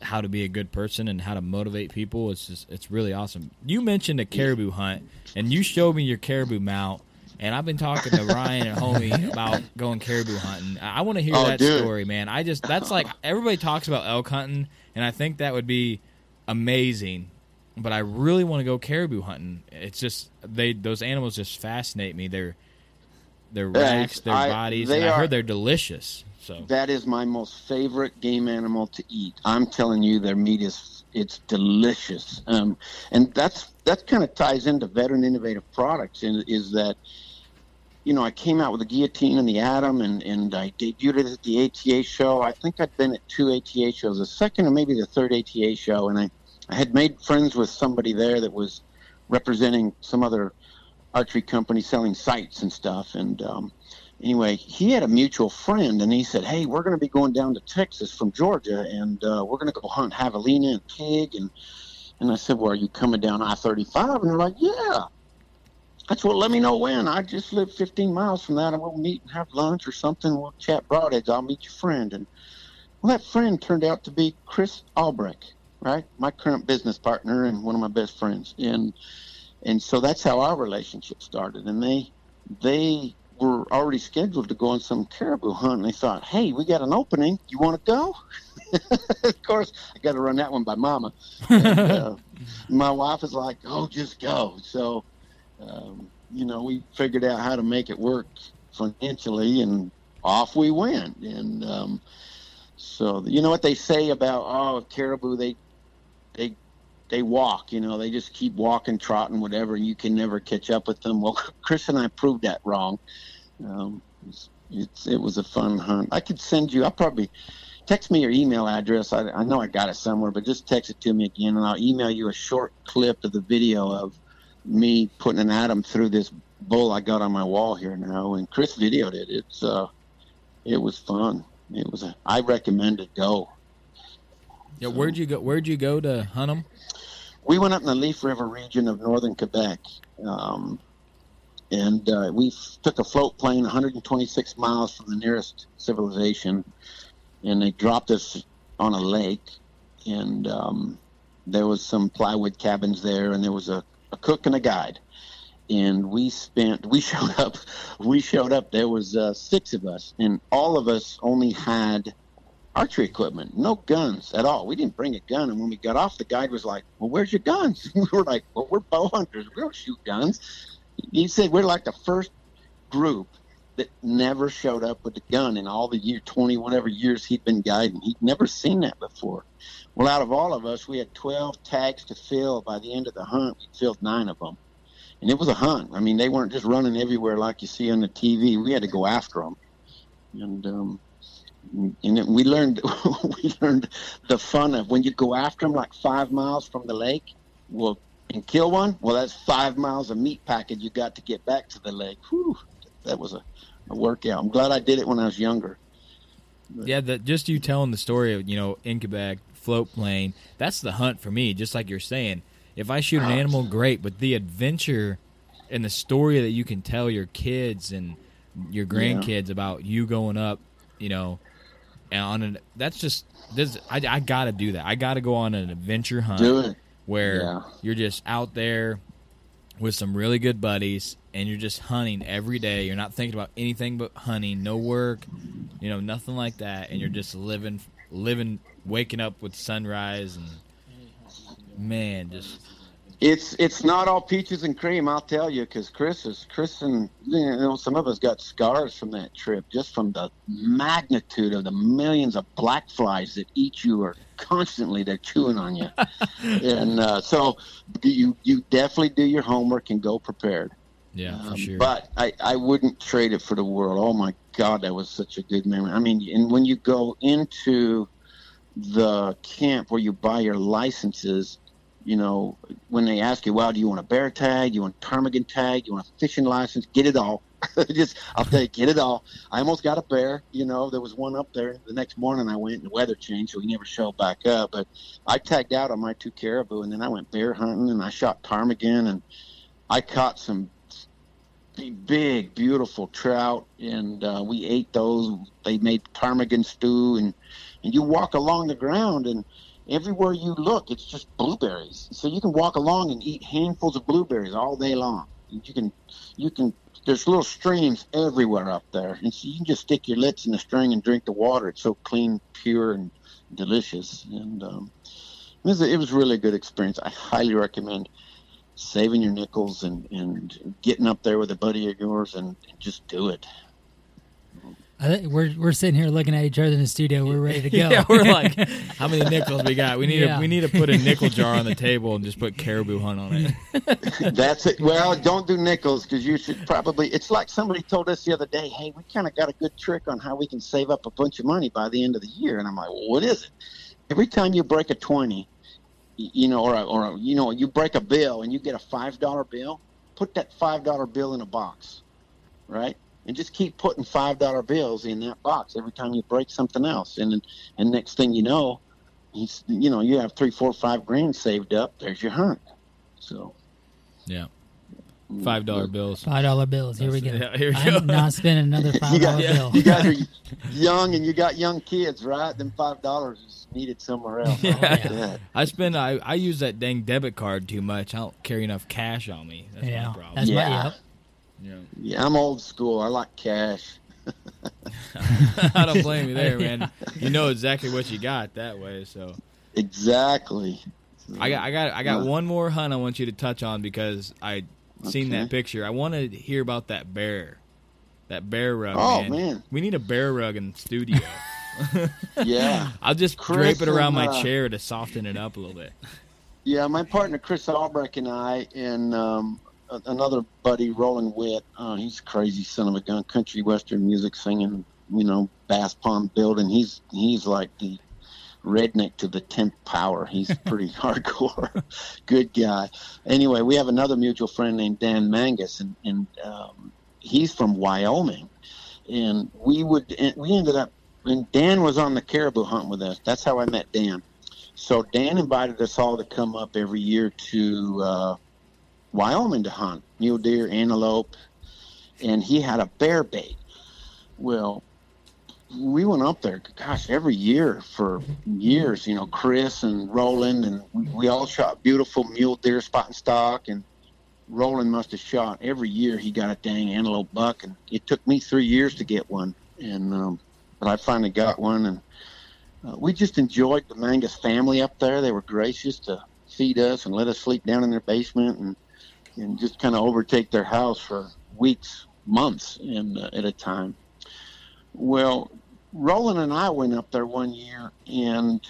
how to be a good person and how to motivate people. It's really awesome. You mentioned a caribou hunt, and you showed me your caribou mount. And I've been talking to Ryan and homie about going caribou hunting. I want to hear that story, man. That's like, everybody talks about elk hunting, and I think that would be amazing. But I really want to go caribou hunting. It's just, those animals just fascinate me. Their racks, their bodies. I heard they're delicious. So that is my most favorite game animal to eat. I'm telling you, their meat is delicious. And that kind of ties into Veteran Innovative Products, is that, you know, I came out with the guillotine and the Adam, and I debuted it at the ATA show. I think I'd been at 2 ATA shows, the second or maybe the third ATA show, and I had made friends with somebody there that was representing some other archery company selling sights and stuff. And anyway, he had a mutual friend, and he said, hey, we're going to be going down to Texas from Georgia, and we're going to go hunt javelina and pig. And I said, well, are you coming down I-35? And they're like, yeah. I said, well, let me know when. I just live 15 miles from that, and we'll meet and have lunch or something. We'll chat broadheads. I'll meet your friend. And well, that friend turned out to be Chris Albrecht, right? My current business partner and one of my best friends. And so that's how our relationship started. And they were already scheduled to go on some caribou hunt, and they thought, hey, we got an opening. You want to go? Of course, I got to run that one by Mama. And, my wife is like, oh, just go. So you know, we figured out how to make it work financially, and off we went. And so, you know what they say about caribou? They walk. You know, they just keep walking, trotting, whatever. You can never catch up with them. Well, Chris and I proved that wrong. It was a fun hunt. I could send you. I'll probably text me your email address. I know I got it somewhere, but just text it to me again, and I'll email you a short clip of the video of me putting an atom through this bull I got on my wall here now, and Chris videoed it. It was fun. I recommend it. Go. Yeah, so, where'd you go to hunt them? We went up in the Leaf River region of northern Quebec, and we took a float plane 126 miles from the nearest civilization, and they dropped us on a lake, and there was some plywood cabins there, and there was a cook and a guide, and we showed up. There was 6 of us, and all of us only had archery equipment, no guns at all. We didn't bring a gun, and when we got off, the guide was like, well, where's your guns? We were like, well, we're bow hunters, we don't shoot guns. He said we're like the first group that never showed up with a gun in all the 20-whatever years he'd been guiding. He'd never seen that before. Well, out of all of us, we had 12 tags to fill. By the end of the hunt, we filled 9 of them. And it was a hunt. I mean, they weren't just running everywhere like you see on the TV. We had to go after them. And we learned the fun of when you go after them like 5 miles from the lake and kill one. Well, that's 5 miles of meat package you got to get back to the lake. Whew. That was a workout. I'm glad I did it when I was younger. But, yeah, just you telling the story of, you know, in Quebec, float plane. That's the hunt for me, just like you're saying. If I shoot an animal, great, but the adventure and the story that you can tell your kids and your grandkids about you going up, you know, on an, that's just this. I got to do that. I got to go on an adventure hunt where you're just out there with some really good buddies and you're just hunting every day. You're not thinking about anything but hunting, no work, you know, nothing like that. And you're just living, waking up with sunrise and, man, just it's not all peaches and cream, I'll tell you, because Chris and, you know, some of us got scars from that trip, just from the magnitude of the millions of black flies that eat you or constantly they're chewing on you. And so you definitely do your homework and go prepared. Yeah, for sure. But I wouldn't trade it for the world. Oh my God, that was such a good memory. I mean, and when you go into the camp where you buy your licenses, you know, when they ask you, well, do you want a bear tag? You want a ptarmigan tag? You want a fishing license? Get it all. I'll tell you, get it all. I almost got a bear. You know, there was one up there. The next morning I went and the weather changed, so we never showed back up. But I tagged out on my 2 caribou, and then I went bear hunting, and I shot ptarmigan, and I caught some big, beautiful trout, and we ate those. They made ptarmigan stew, and you walk along the ground, and everywhere you look, it's just blueberries. So you can walk along and eat handfuls of blueberries all day long. And you can. There's little streams everywhere up there, and so you can just stick your lips in the string and drink the water. It's so clean, pure, and delicious. And it was really a good experience. I highly recommend saving your nickels and getting up there with a buddy of yours and just do it. I think we're sitting here looking at each other in the studio. We're ready to go. Yeah, we're like, how many nickels we got? We need to put a nickel jar on the table and just put caribou hunt on it. That's it. Well, don't do nickels, because you should probably. It's like somebody told us the other day, hey, we kind of got a good trick on how we can save up a bunch of money by the end of the year. And I'm like, well, what is it? Every time you break a 20, you know, or you know, you break a bill and you get a $5 bill, put that $5 bill in a box, right? And just keep putting $5 bills in that box every time you break something else. And next thing you know, you have 3, 4, 5 grand saved up. There's your hunt. So, yeah. $5 bills. Here we go. Yeah, here we go. I'm not spending another $5 bill. You guys are young and you got young kids, right? Then $5 is needed somewhere else. Yeah. Yeah. I use that dang debit card too much. I don't carry enough cash on me. That's my problem. That's my Yeah, I'm old school. I like cash. I don't blame you there, man. You know exactly what you got that way. So exactly. I got one more hunt I want you to touch on, because I seen that picture. I want to hear about that bear. That bear rug. Oh man. We need a bear rug in the studio. Yeah. I'll just drape it around my chair to soften it up a little bit. Yeah, my partner Chris Albrecht and I and another buddy, Roland Witt, he's a crazy son of a gun, country western music singing, you know, bass pond building. He's like the redneck to the 10th power. He's pretty hardcore, good guy. Anyway, we have another mutual friend named Dan Mangus, and he's from Wyoming. And we ended up, and Dan was on the caribou hunt with us. That's how I met Dan. So Dan invited us all to come up every year to Wyoming to hunt mule deer, antelope, and he had a bear bait. Well, we went up there, gosh, every year for years, you know, Chris and Roland, and we all shot beautiful mule deer spot and stock, and Roland must have shot every year. He got a dang antelope buck, and it took me 3 years to get one, and but I finally got one, and we just enjoyed the Mangus family up there. They were gracious to feed us and let us sleep down in their basement, and just kind of overtake their house for weeks, months at a time. Well, Roland and I went up there one year, and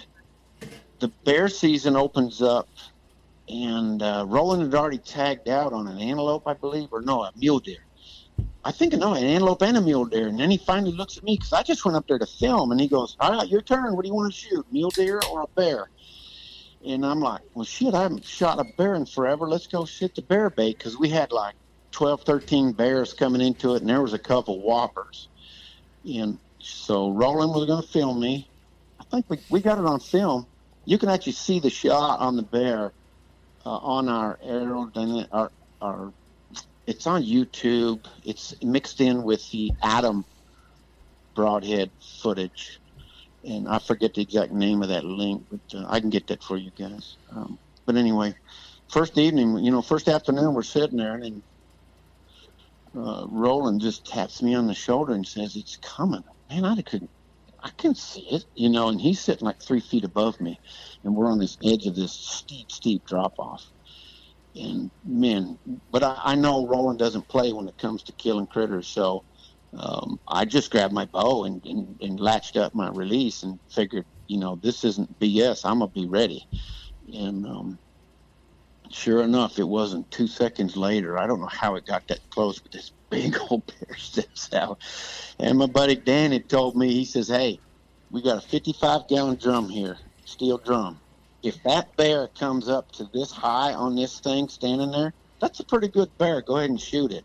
the bear season opens up, and Roland had already tagged out on an antelope, I believe, or no, a mule deer. I think, no, an antelope and a mule deer. And then he finally looks at me, because I just went up there to film, and he goes, all right, your turn. What do you want to shoot, mule deer or a bear? And I'm like, well, shit, I haven't shot a bear in forever. Let's go sit the bear bait, because we had like 12, 13 bears coming into it, and there was a couple whoppers. And so Roland was going to film me. I think we got it on film. you can actually see the shot on the bear on our aerodynamic, our it's on YouTube. It's mixed in with the Adam Broadhead footage, and I forget the exact name of that link, but I can get that for you guys. But anyway, first evening, you know, first afternoon, we're sitting there, and Roland just taps me on the shoulder and says, "It's coming, man." I couldn't see it, you know. And he's sitting like 3 feet above me, and we're on this edge of this steep drop off. And man, but I know Roland doesn't play when it comes to killing critters, so I just grabbed my bow and latched up my release and figured, you know, this isn't BS. I'm gonna be ready. And sure enough, it wasn't 2 seconds later. I don't know how it got that close, but this big old bear steps out. And my buddy Dan had told me, he says, "Hey, we got a 55-gallon drum here, steel drum. If that bear comes up to this high on this thing standing there, that's a pretty good bear. Go ahead and shoot it."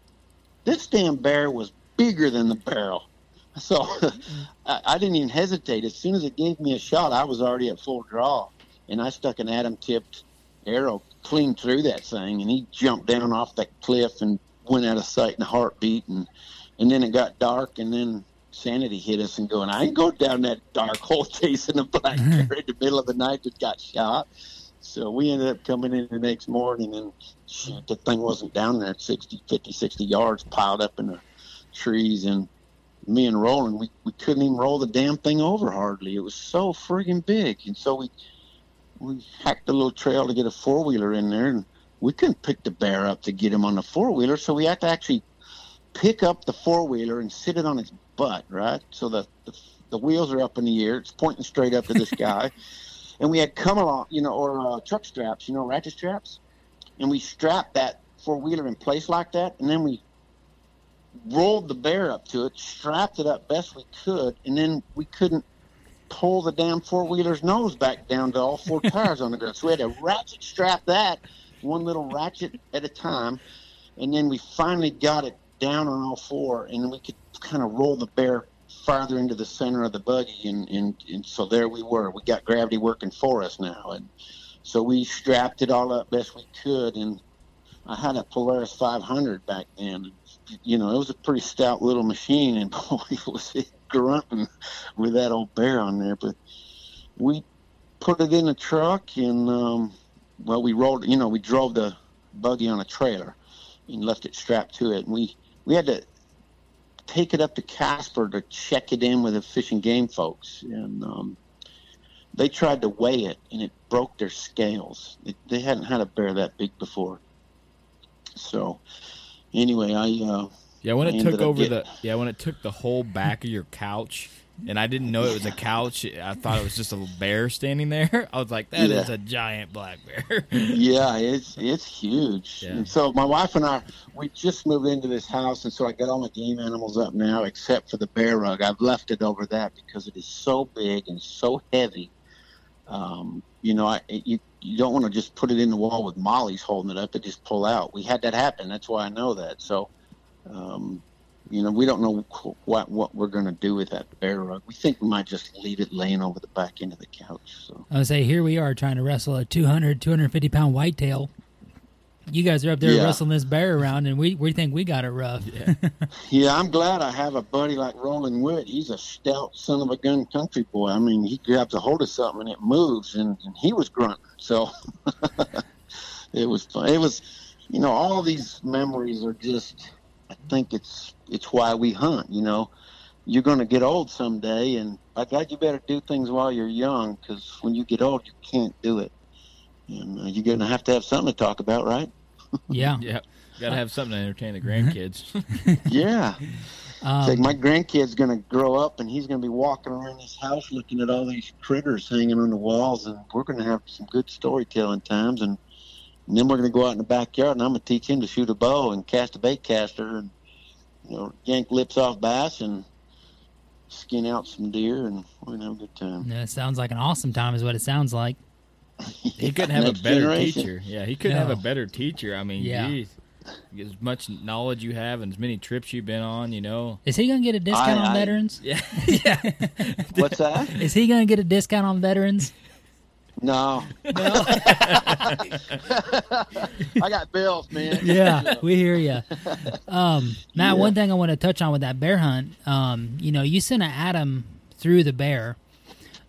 This damn bear was bigger than the barrel. So I didn't even hesitate. As soon as it gave me a shot, I was already at full draw. And I stuck an atom-tipped arrow clean through that thing, and he jumped down off that cliff and went out of sight in a heartbeat. And then it got dark, and then sanity hit us and going, I ain't go down that dark hole chasing a black bear in the middle of the night that got shot. So we ended up coming in the next morning, and shoot, the thing wasn't down there at 60 yards, piled up in the trees. And me and Roland, we couldn't even roll the damn thing over hardly. It was so friggin' big. And so we hacked a little trail to get a four-wheeler in there, and we couldn't pick the bear up to get him on the four-wheeler, so we had to actually pick up the four-wheeler and sit it on its butt, right? So the wheels are up in the air. It's pointing straight up to the sky. And we had come along, you know, or truck straps, you know, ratchet straps. And we strapped that four-wheeler in place like that, and then we rolled the bear up to it, strapped it up best we could, and then we couldn't pull the damn four-wheeler's nose back down to all four tires on the ground. So we had to ratchet strap that, one little ratchet at a time, and then we finally got it down on all four, and we could kind of roll the bear farther into the center of the buggy, and so there we were. We got gravity working for us now, and so we strapped it all up best we could, and I had a Polaris 500 back then. You know, it was a pretty stout little machine, and boy, was it grunting with that old bear on there. But we put it in a truck, and well, we rolled, you know, we drove the buggy on a trailer and left it strapped to it, and we had to take it up to Casper to check it in with the Fish and Game folks, and they tried to weigh it, and it broke their scales. They hadn't had a bear that big before. So anyway, when it took the whole back of your couch, and I didn't know it was a couch. I thought it was just a bear standing there. I was like, that is a giant black bear. Yeah, it's huge. Yeah. And so my wife and I, we just moved into this house, and so I got all my game animals up now, except for the bear rug. I've left it over that because it is so big and so heavy. You know, you don't want to just put it in the wall with Molly's holding it up. It just pull out. We had that happen. That's why I know that. So, you know, we don't know what we're going to do with that bear rug. We think we might just leave it laying over the back end of the couch. So I would say, here we are trying to wrestle a 250-pound whitetail. You guys are up there wrestling this bear around, and we think we got it rough. Yeah. Yeah, I'm glad I have a buddy like Roland Witt. He's a stout son of a gun country boy. I mean, he grabs a hold of something and it moves, and he was grunting. So it was fun. It was, you know, all these memories are just, I think it's why we hunt, you know. You're going to get old someday, and I thought you better do things while you're young, because when you get old, you can't do it. And you're going to have something to talk about, right? Yeah. Yeah. Got to have something to entertain the grandkids. Yeah. Like my grandkid's going to grow up, and he's going to be walking around this house looking at all these critters hanging on the walls, and we're going to have some good storytelling times, and then we're going to go out in the backyard, and I'm going to teach him to shoot a bow and cast a bait caster and, you know, yank lips off bass and skin out some deer, and we're going to have a good time. Yeah, it sounds like an awesome time is what it sounds like. He couldn't have a better teacher. Yeah, he couldn't have a better teacher. I mean, geez, as much knowledge you have and as many trips you've been on, you know. Is he going to get a discount on veterans? Yeah. What's that? Is he going to get a discount on veterans? No. No? I got bills, man. Yeah, we hear you. Matt, one thing I want to touch on with that bear hunt, you sent an Adam through the bear.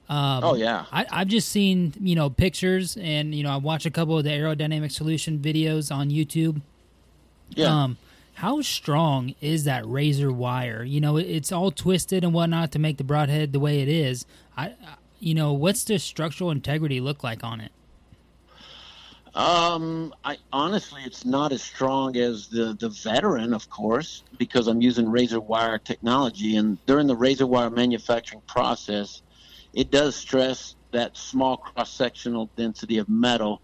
I've just seen, pictures and, I watched a couple of the Aerodynamic Solution videos on YouTube. Yeah. How strong is that razor wire? It's all twisted and whatnot to make the broadhead the way it is. What's the structural integrity look like on it? Honestly, it's not as strong as the Veteran, of course, because I'm using razor wire technology, and during the razor wire manufacturing process, it does stress that small cross-sectional density of metal.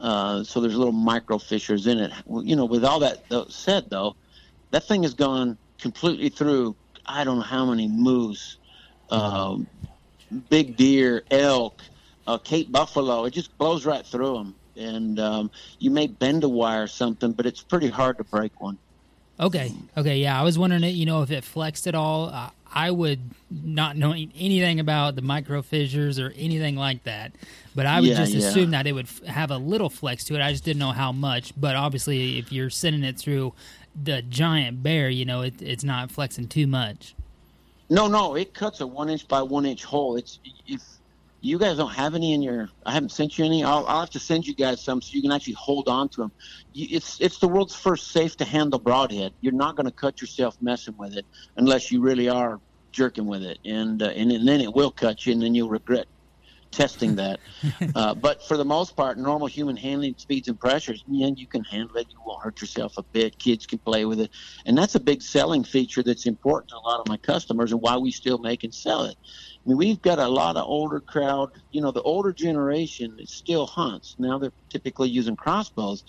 So there's little micro fissures in it. With all that said, though, that thing has gone completely through, I don't know how many moose, big deer, elk, Cape Buffalo. It just blows right through them. And you may bend a wire or something, but it's pretty hard to break one. Okay, yeah. I was wondering, if it flexed at all. I would not know anything about the micro fissures or anything like that, but I would just assume that it would have a little flex to it. I just didn't know how much, but obviously if you're sending it through the giant bear, it's not flexing too much. No, it cuts a 1-inch by 1-inch hole. It's, if you guys don't have any in your, I haven't sent you any. I'll have to send you guys some so you can actually hold on to them. It's the world's first safe to handle broadhead. You're not going to cut yourself messing with it unless you really are jerking with it, and then it will cut you, and then you'll regret testing that. But for the most part, normal human handling speeds and pressures, and you can handle it. You won't hurt yourself a bit. Kids can play with it, and that's a big selling feature that's important to a lot of my customers, and why we still make and sell it. I mean, we've got a lot of older crowd. The older generation still hunts. Now they're typically using crossbows,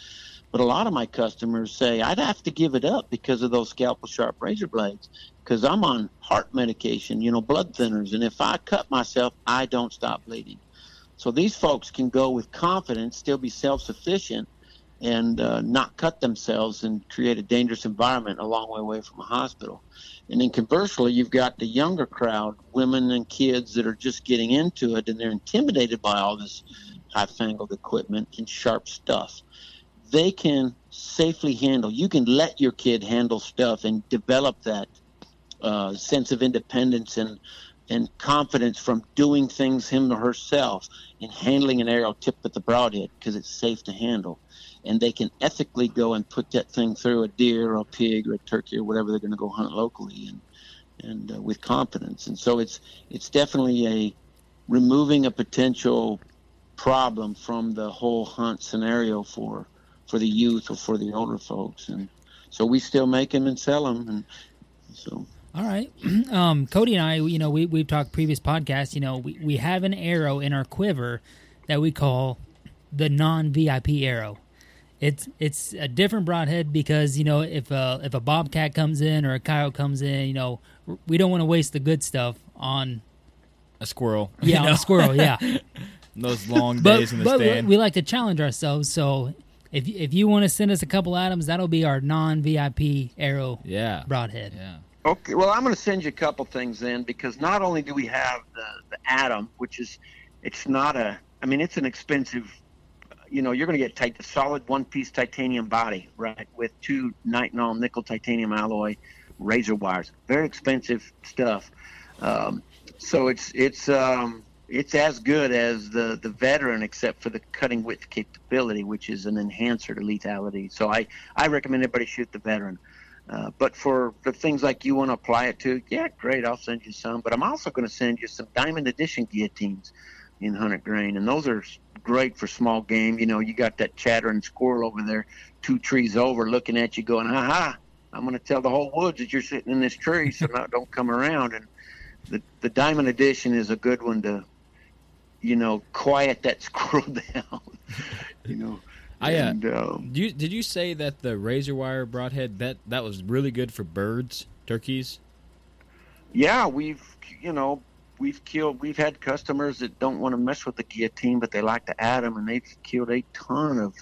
but a lot of my customers say, I'd have to give it up because of those scalpel sharp razor blades, because I'm on heart medication, blood thinners, and if I cut myself, I don't stop bleeding. So these folks can go with confidence, still be self-sufficient, and not cut themselves and create a dangerous environment a long way away from a hospital. And then conversely, you've got the younger crowd, women and kids that are just getting into it, and they're intimidated by all this high-fangled equipment and sharp stuff. They can safely handle. You can let your kid handle stuff and develop that sense of independence and confidence from doing things him or herself and handling an arrow tipped with the broadhead because it's safe to handle. And they can ethically go and put that thing through a deer or a pig or a turkey or whatever they're going to go hunt locally and with confidence. And so it's definitely removing a potential problem from the whole hunt scenario for the youth or for the older folks. And so we still make them and sell them. And so. All right. Cody and I, we've talked previous podcasts, we have an arrow in our quiver that we call the non-VIP arrow. It's a different broadhead because, if a bobcat comes in or a coyote comes in, we don't want to waste the good stuff on a squirrel. Yeah, on a squirrel, yeah. Those long days in the stand. But we like to challenge ourselves, so if you want to send us a couple items, that'll be our non-VIP arrow broadhead. Yeah. Okay, well, I'm going to send you a couple things then, because not only do we have the Atom, which is, it's an expensive, you're going to get a solid one-piece titanium body, right, with two nitinol nickel titanium alloy razor wires. Very expensive stuff. So it's as good as the Veteran, except for the cutting width capability, which is an enhancer to lethality. So I recommend everybody shoot the Veteran. But for the things like you want to apply it to, yeah, great, I'll send you some. But I'm also going to send you some Diamond Edition guillotines in 100 grain, and those are great for small game. You got that chattering squirrel over there, two trees over, looking at you going, ha-ha, I'm going to tell the whole woods that you're sitting in this tree, so now don't come around. And the Diamond Edition is a good one to, quiet that squirrel down, did you say that the razor wire broadhead that was really good for birds, turkeys? Yeah, we've had customers that don't want to mess with the guillotine, but they like the Atom, and they've killed a ton of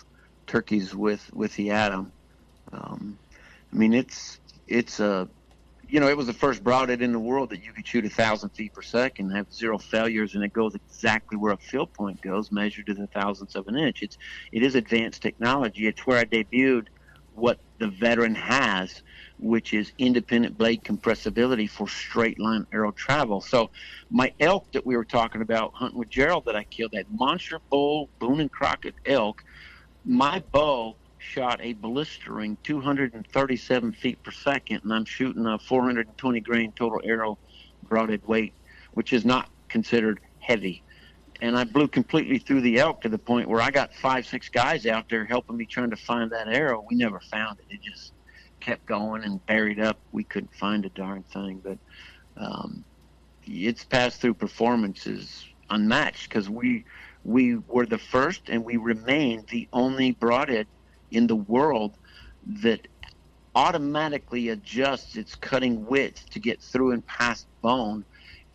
turkeys with the Atom. It's you know, it was the first broadhead in the world that you could shoot 1,000 feet per second, have zero failures, and it goes exactly where a field point goes, measured to the thousandths of an inch. It is advanced technology. It's where I debuted what the Veteran has, which is independent blade compressibility for straight line arrow travel. So my elk that we were talking about hunting with Gerald that I killed, that monster bull Boone and Crockett elk, my bow shot a blistering 237 feet per second, and I'm shooting a 420 grain total arrow broadhead weight, which is not considered heavy. And I blew completely through the elk to the point where I got 5-6 guys out there helping me trying to find that arrow. We never found it. It just kept going and buried up. We couldn't find a darn thing. But its pass-through performance is unmatched because we were the first, and we remain the only broadhead in the world that automatically adjusts its cutting width to get through and past bone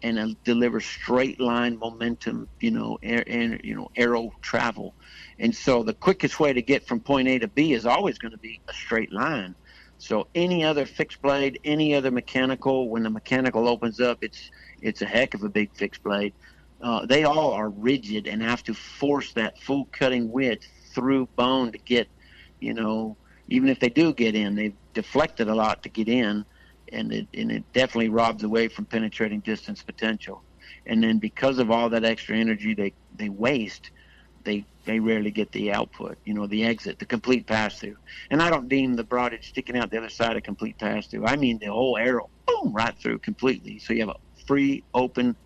and deliver straight line momentum, arrow travel. And so the quickest way to get from point A to B is always going to be a straight line. So any other fixed blade, any other mechanical, when the mechanical opens up, it's a heck of a big fixed blade. They all are rigid and have to force that full cutting width through bone to get, even if they do get in, they've deflected a lot to get in, and it definitely robs away from penetrating distance potential. And then because of all that extra energy they waste, they rarely get the output, the exit, the complete pass-through. And I don't deem the broadhead sticking out the other side a complete pass-through. I mean the whole arrow, boom, right through completely. So you have a free, open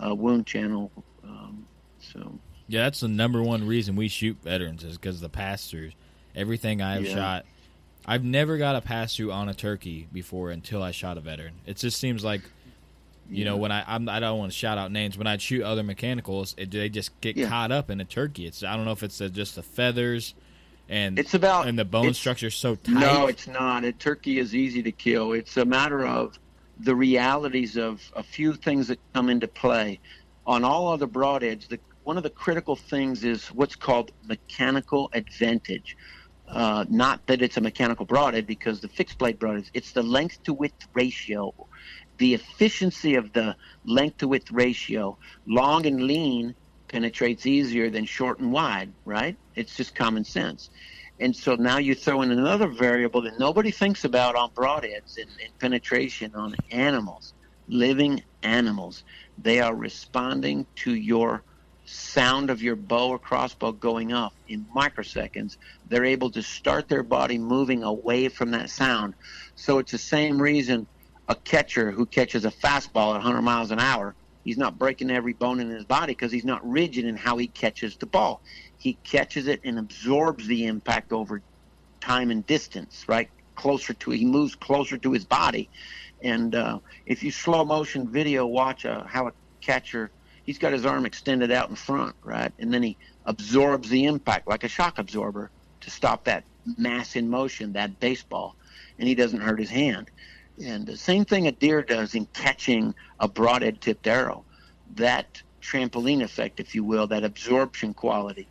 wound channel. Yeah, that's the number one reason we shoot Veterans is because of the pass-throughs. Everything I've shot, I've never got a pass-through on a turkey before until I shot a Veteran. It just seems like, when I don't want to shout out names. When I shoot other mechanicals, they just get caught up in a turkey. I don't know if it's just the feathers and the bone structure is so tight. No, it's not. A turkey is easy to kill. It's a matter of the realities of a few things that come into play. On all other broadheads, one of the critical things is what's called mechanical advantage. Not that it's a mechanical broadhead, because the fixed blade broadheads, it's the length to width ratio, the efficiency of the length to width ratio. Long and lean penetrates easier than short and wide, right? It's just common sense. And so now you throw in another variable that nobody thinks about on broadheads and penetration on animals, living animals. They are responding to your sound of your bow or crossbow going off in microseconds. They're able to start their body moving away from that sound. So it's the same reason a catcher who catches a fastball at 100 miles an hour, he's not breaking every bone in his body because he's not rigid in how he catches the ball. He catches it and absorbs the impact over time and distance, right? He moves closer to his body. And if you slow motion video watch how a catcher, he's got his arm extended out in front, right? And then he absorbs the impact like a shock absorber to stop that mass in motion, that baseball, and he doesn't hurt his hand. And the same thing a deer does in catching a broadhead-tipped arrow, that trampoline effect, if you will, that absorption quality.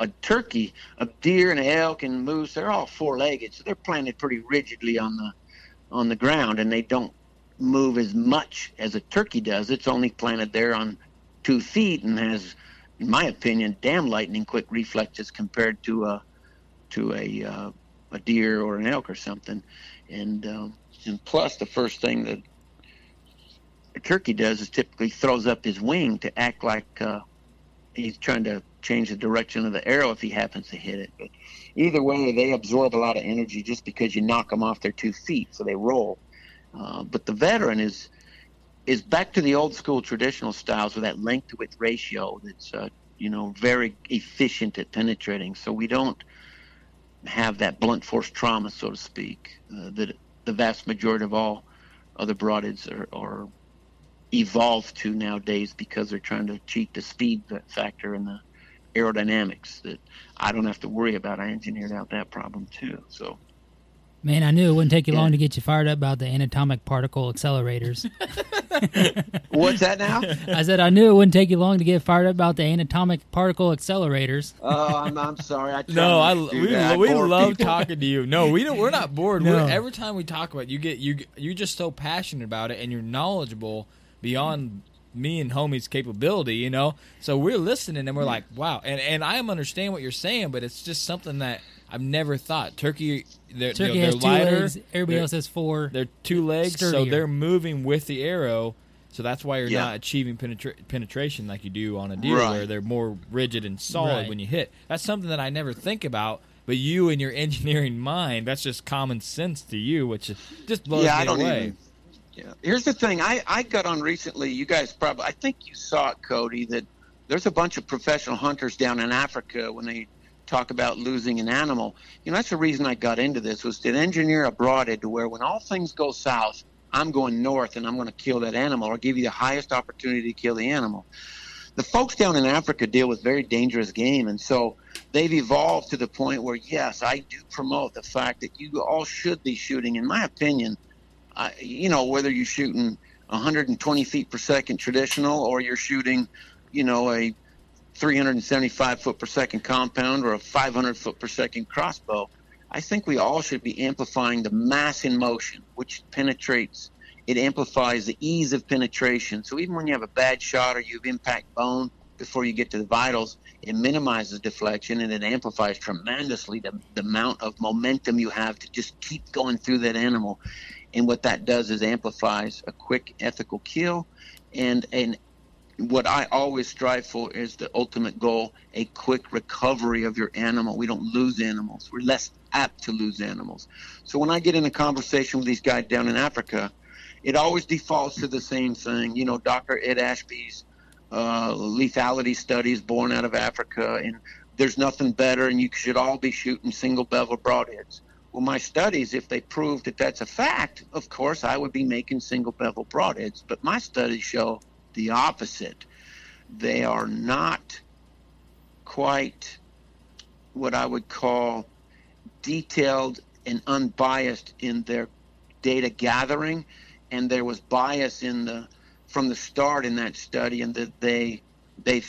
A turkey, a deer and an elk and moose, they're all four-legged, so they're planted pretty rigidly on the ground, and they don't move as much as a turkey does. It's only planted there on 2 feet and has, in my opinion, damn lightning quick reflexes compared to a deer or an elk or something. And plus, the first thing that a turkey does is typically throws up his wing to act like he's trying to change the direction of the arrow if he happens to hit it. But either way, they absorb a lot of energy just because you knock them off their 2 feet, so they roll. But the Veteran is back to the old school traditional styles with that length to width ratio that's very efficient at penetrating. So we don't have that blunt force trauma, so to speak, that the vast majority of all other broadheads are evolved to nowadays because they're trying to cheat the speed factor and the aerodynamics that I don't have to worry about. I engineered out that problem too. So Man, I knew it wouldn't take you long to get you fired up about the anatomic particle accelerators. What's that now? I said I knew it wouldn't take you long to get fired up about the anatomic particle accelerators. Oh, I'm sorry. We love talking to you. No, we don't. We're not bored. No. Every time we talk about it, you're just so passionate about it, and you're knowledgeable beyond me and homie's capability, you know. So we're listening, and we're like, wow. And I understand what you're saying, but it's just something that I've never thought. Turkey has lighter, 2 legs. Everybody else has 4. They're 2 legs, sturdier. So they're moving with the arrow. So that's why you're not achieving penetration like you do on a deer, where they're more rigid and solid when you hit. That's something that I never think about. But you and your engineering mind, that's just common sense to you, which just blows me away. Here's the thing. I got on recently. You guys probably, I think you saw it, Cody, that there's a bunch of professional hunters down in Africa when they talk about losing an animal. You know, that's the reason I got into this, was to engineer a broadhead to where when all things go south, I'm going north and I'm going to kill that animal or give you the highest opportunity to kill the animal. The folks down in Africa deal with very dangerous game, and so they've evolved to the point where, yes, I do promote the fact that you all should be shooting, in my opinion, you know, whether you're shooting 120 feet per second traditional or you're shooting, you know, a 375 foot per second compound or a 500 foot per second crossbow, I think we all should be amplifying the mass in motion, which penetrates. It amplifies the ease of penetration. So even when you have a bad shot or you've impact bone before you get to the vitals, it minimizes deflection and it amplifies tremendously the amount of momentum you have to just keep going through that animal. And what that does is amplifies a quick ethical kill. And what I always strive for is the ultimate goal, a quick recovery of your animal. We don't lose animals. We're less apt to lose animals. So when I get in a conversation with these guys down in Africa, it always defaults to the same thing. You know, Dr. Ed Ashby's lethality studies born out of Africa, and there's nothing better, and you should all be shooting single bevel broadheads. Well, my studies, if they prove that that's a fact, of course, I would be making single bevel broadheads. But my studies show the opposite. They are not quite what I would call detailed and unbiased in their data gathering. And there was bias from the start in that study, and that there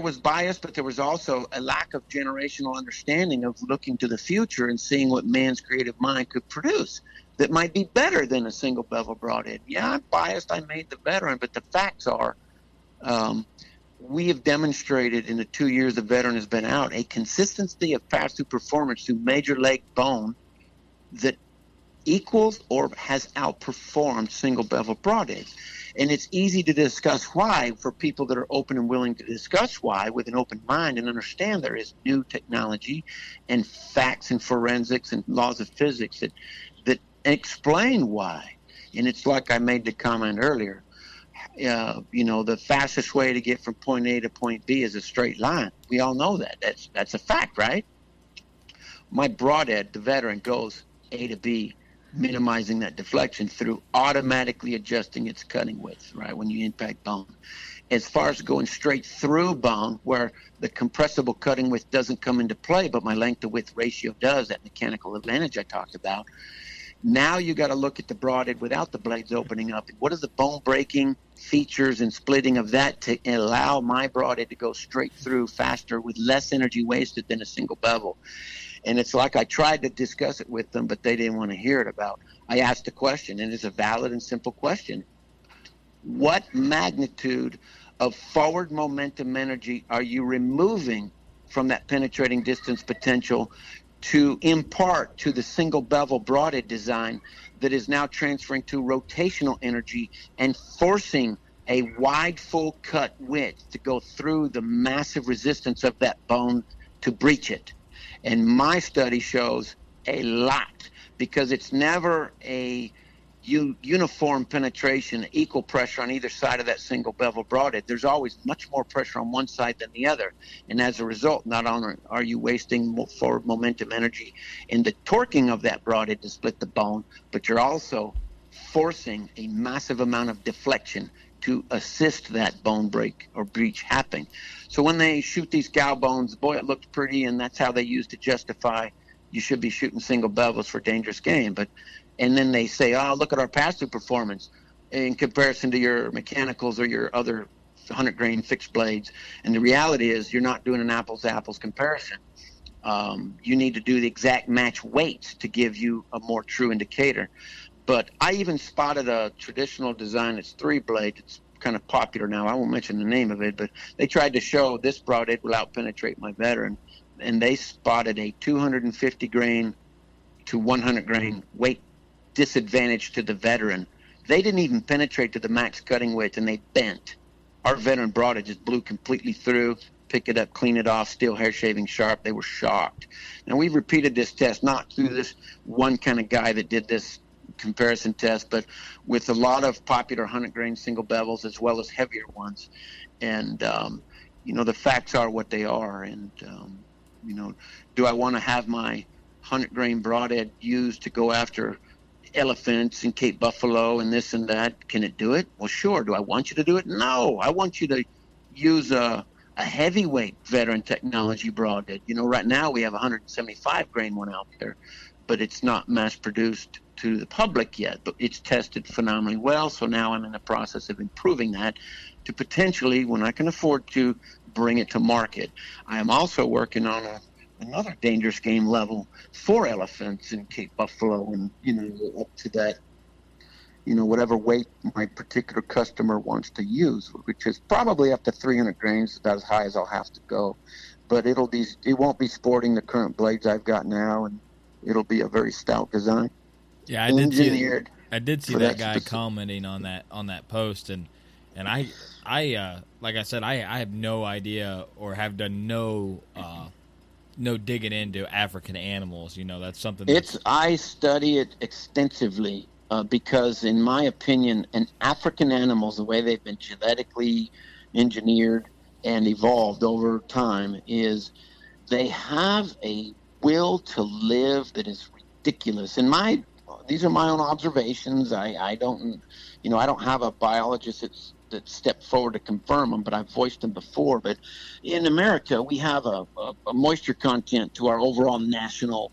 was bias, but there was also a lack of generational understanding of looking to the future and seeing what man's creative mind could produce that might be better than a single bevel broadhead. Yeah, I'm biased. I made the veteran, but the facts are we have demonstrated in the 2 years the veteran has been out a consistency of pass-through performance through major leg bone that equals or has outperformed single bevel broadheads. And it's easy to discuss why for people that are open and willing to discuss why with an open mind and understand there is new technology and facts and forensics and laws of physics that explain why. And it's like I made the comment earlier, you know, the fastest way to get from point A to point B is a straight line. We all know that. That's a fact, right? My broadhead, the veteran, goes A to B, minimizing that deflection through automatically adjusting its cutting width, right, when you impact bone. As far as going straight through bone, where the compressible cutting width doesn't come into play, but my length to width ratio does, that mechanical advantage I talked about, now you got to look at the broadhead without the blades opening up. What is the bone breaking features and splitting of that to allow my broadhead to go straight through faster with less energy wasted than a single bevel? And it's like I tried to discuss it with them, but they didn't want to hear it about. I asked a question, and it's a valid and simple question. What magnitude of forward momentum energy are you removing from that penetrating distance potential to impart to the single bevel broadhead design that is now transferring to rotational energy and forcing a wide full cut width to go through the massive resistance of that bone to breach it? And my study shows a lot, because it's never a uniform penetration, equal pressure on either side of that single bevel broadhead. There's always much more pressure on one side than the other. And as a result, not only are you wasting forward momentum energy in the torquing of that broadhead to split the bone, but you're also forcing a massive amount of deflection to assist that bone break or breach happening. So when they shoot these gal bones, boy, it looks pretty, and that's how they use to justify you should be shooting single bevels for dangerous game. But, and then they say, oh, look at our pass-through performance in comparison to your mechanicals or your other 100-grain fixed blades. And the reality is you're not doing an apples-to-apples comparison. You need to do the exact match weights to give you a more true indicator. But I even spotted a traditional design that's three-blade. It's kind of popular now. I won't mention the name of it, but they tried to show this broadhead will out-penetrate my Veteran, and they spotted a 250-grain to 100-grain weight disadvantage to the Veteran. They didn't even penetrate to the max cutting width, and they bent. Our Veteran broadhead just blew completely through, pick it up, clean it off, still hair shaving sharp. They were shocked. Now, we repeated this test, not through this one kind of guy that did this comparison test, but with a lot of popular 100-grain single bevels as well as heavier ones. And, you know, the facts are what they are. And, you know, do I want to have my 100-grain broadhead used to go after elephants and Cape Buffalo and this and that? Can it do it? Well, sure. Do I want you to do it? No. I want you to use a heavyweight Veteran technology broadhead. You know, right now we have a 175-grain one out there, but it's not mass-produced to the public yet. But it's tested phenomenally well, so now I'm in the process of improving that to potentially, when I can afford to, bring it to market. I am also working on another dangerous game level for elephants in Cape Buffalo, and, you know, up to that, you know, whatever weight my particular customer wants to use, which is probably up to 300 grains, about as high as I'll have to go. But it won't be sporting the current blades I've got now, and it'll be a very stout design. Yeah, I did see that guy commenting on that post, and I like I said, I have no idea or have done no digging into African animals. You know, that's something I study it extensively because, in my opinion, an African animals, the way they've been genetically engineered and evolved over time, is they have a will to live that is ridiculous. And these are my own observations. I don't have a biologist that stepped forward to confirm them, but I've voiced them before. But in America, we have a moisture content to our overall national,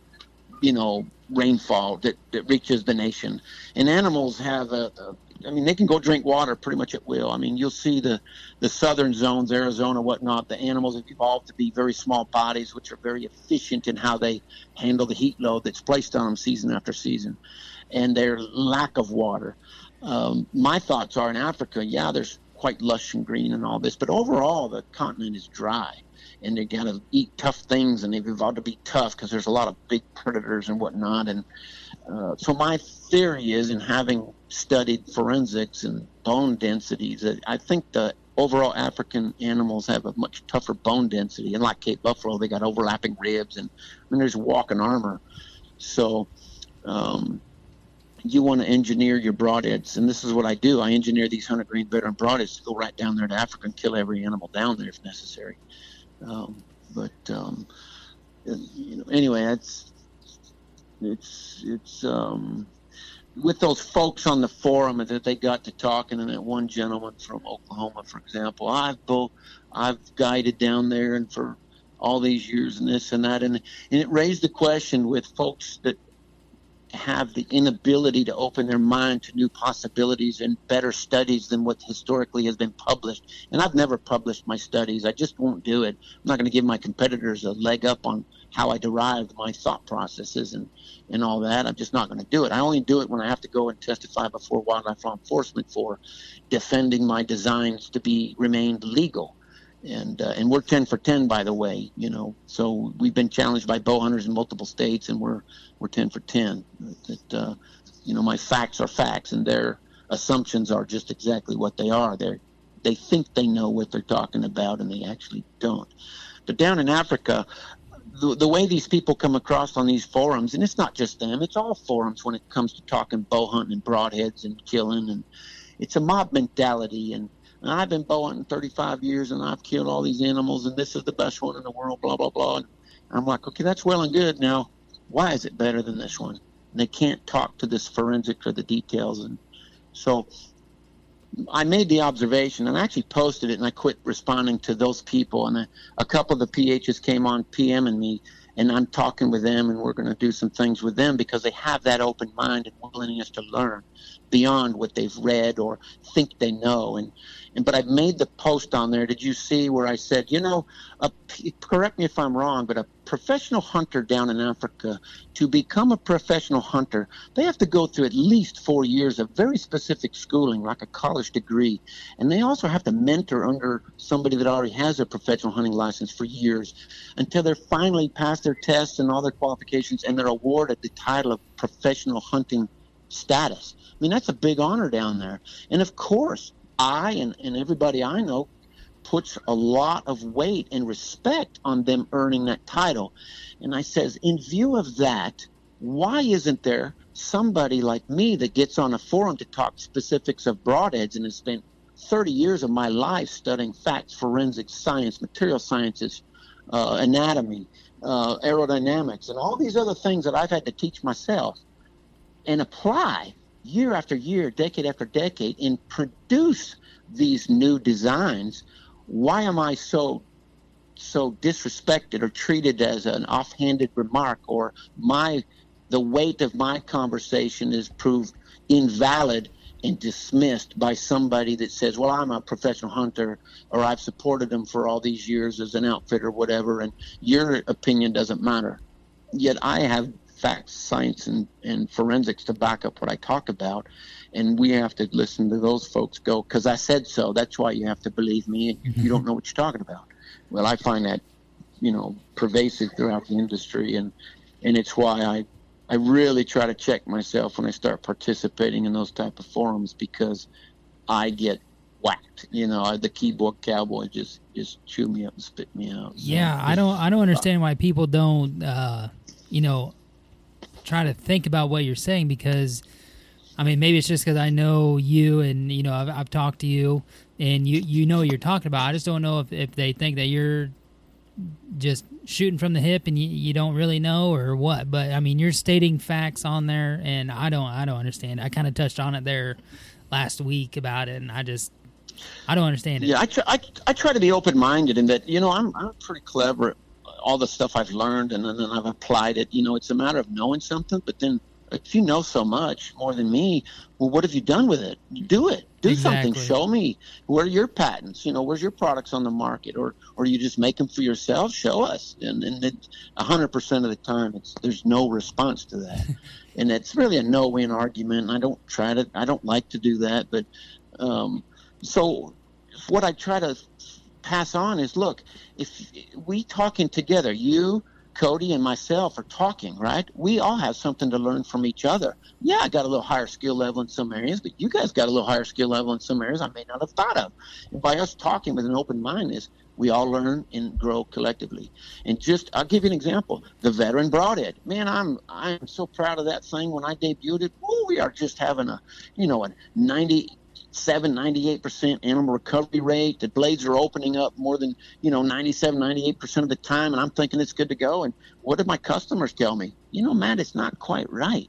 you know, rainfall that reaches the nation. And animals have they can go drink water pretty much at will. I mean, you'll see the southern zones, Arizona, whatnot, the animals have evolved to be very small bodies, which are very efficient in how they handle the heat load that's placed on them season after season, and their lack of water. My thoughts are in Africa, yeah, there's quite lush and green and all this, but overall the continent is dry, and they got to eat tough things, and they've evolved to be tough because there's a lot of big predators and whatnot. And so my theory is, in having studied forensics and bone densities, that I think the overall African animals have a much tougher bone density. And like Cape Buffalo, they got overlapping ribs, and I mean, there's walking armor. So you want to engineer your broadheads, and this is what I do. I engineer these 100-grain Veteran broadheads to go right down there to Africa and kill every animal down there if necessary. Anyway, it's with those folks on the forum that they got to talking, and that one gentleman from Oklahoma, for example, I've guided down there and for all these years and this and that, and it raised the question with folks that have the inability to open their mind to new possibilities and better studies than what historically has been published. And I've never published my studies. I just won't do it. I'm not going to give my competitors a leg up on how I derived my thought processes and all that. I'm just not going to do it. I only do it when I have to go and testify before wildlife law enforcement for defending my designs to be remained legal. And we're 10 for 10, by the way, you know, so we've been challenged by bow hunters in multiple states, and we're 10 for 10. That you know, my facts are facts, and their assumptions are just exactly what they are. They think they know what they're talking about, and they actually don't. But down in Africa, the way these people come across on these forums, and it's not just them, it's all forums when it comes to talking bow hunting and broadheads and killing, and it's a mob mentality, and I've been bow hunting 35 years, and I've killed all these animals, and this is the best one in the world, blah, blah, blah. And I'm like, okay, that's well and good. Now, why is it better than this one? And they can't talk to this forensic or the details. And so I made the observation, and I actually posted it, and I quit responding to those people. And a couple of the PHs came on PMing me, and I'm talking with them, and we're going to do some things with them because they have that open mind and willingness to learn beyond what they've read or think they know. But I made the post on there, did you see, where I said, you know, correct me if I'm wrong, but a professional hunter down in Africa, to become a professional hunter, they have to go through at least 4 years of very specific schooling, like a college degree. And they also have to mentor under somebody that already has a professional hunting license for years until they're finally passed their tests and all their qualifications and they're awarded the title of professional hunting status. I mean, that's a big honor down there. And of course, I and everybody I know puts a lot of weight and respect on them earning that title. And I says, in view of that, why isn't there somebody like me that gets on a forum to talk specifics of broadheads and has spent 30 years of my life studying facts, forensics, science, material sciences, anatomy, aerodynamics, and all these other things that I've had to teach myself and apply year after year, decade after decade, and produce these new designs? Why am I so disrespected or treated as an offhanded remark, or the weight of my conversation is proved invalid and dismissed by somebody that says, well, I'm a professional hunter, or I've supported them for all these years as an outfit or whatever, and your opinion doesn't matter? Yet I have facts, science, and forensics to back up what I talk about, and we have to listen to those folks go, because I said so. That's why you have to believe me. You don't know what you're talking about. Well, I find that, you know, pervasive throughout the industry, and it's why I really try to check myself when I start participating in those type of forums, because I get whacked. You know, the keyboard cowboy just chew me up and spit me out. Yeah, so, I don't understand why people don't, you know, try to think about what you're saying, because I mean, maybe it's just because I know you, and you know, I've talked to you, and you know what you're talking about. I just don't know if they think that you're just shooting from the hip and you don't really know or what. But I mean, you're stating facts on there, and I don't understand. I kind of touched on it there last week about it, and I don't understand it. Yeah, I try to be open minded in that, you know, I'm pretty clever at all the stuff I've learned, and then I've applied it. You know, it's a matter of knowing something, but then if you know so much more than me, well, what have you done with it? Do it. Do exactly. Something. Show me. Where are your patents? You know, where's your products on the market? Or you just make them for yourself? Show us. And it's 100% of the time, there's no response to that. And it's really a no-win argument. I don't try to – I don't like to do that. But so what I try to – pass on is, look, if we talking together, you, Cody, and myself are talking, right? We all have something to learn from each other. Yeah, I got a little higher skill level in some areas, but you guys got a little higher skill level in some areas I may not have thought of. And by us talking with an open mind is we all learn and grow collectively. And just, I'll give you an example. The Veteran Broadhead. Man, I'm so proud of that thing. When I debuted it, woo, we are just having a 98% animal recovery rate. The blades are opening up more than 98% of the time, and I'm thinking it's good to go. And what did my customers tell me? Matt, it's not quite right.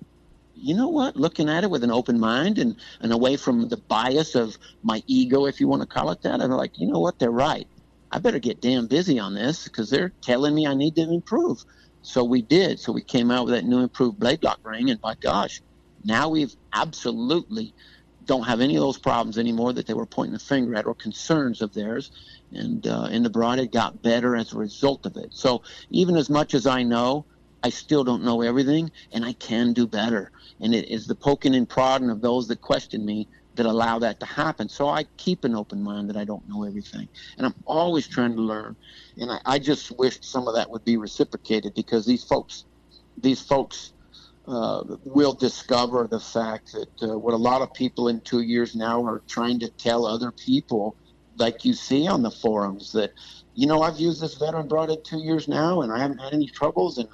You know what? Looking at it with an open mind and away from the bias of my ego, if you want to call it that, I'm like, you know what? They're right. I better get damn busy on this because they're telling me I need to improve. So we did. So we came out with that new improved blade lock ring, and by gosh, now we've absolutely don't have any of those problems anymore that they were pointing a finger at or concerns of theirs. And the broadhead got better as a result of it. So even as much as I know, I still don't know everything, and I can do better. And it is the poking and prodding of those that question me that allow that to happen. So I keep an open mind that I don't know everything. And I'm always trying to learn. And I just wish some of that would be reciprocated, because these folks will discover the fact that what a lot of people in 2 years now are trying to tell other people, like you see on the forums, that, I've used this Veteran Broadhead 2 years now, and I haven't had any troubles, and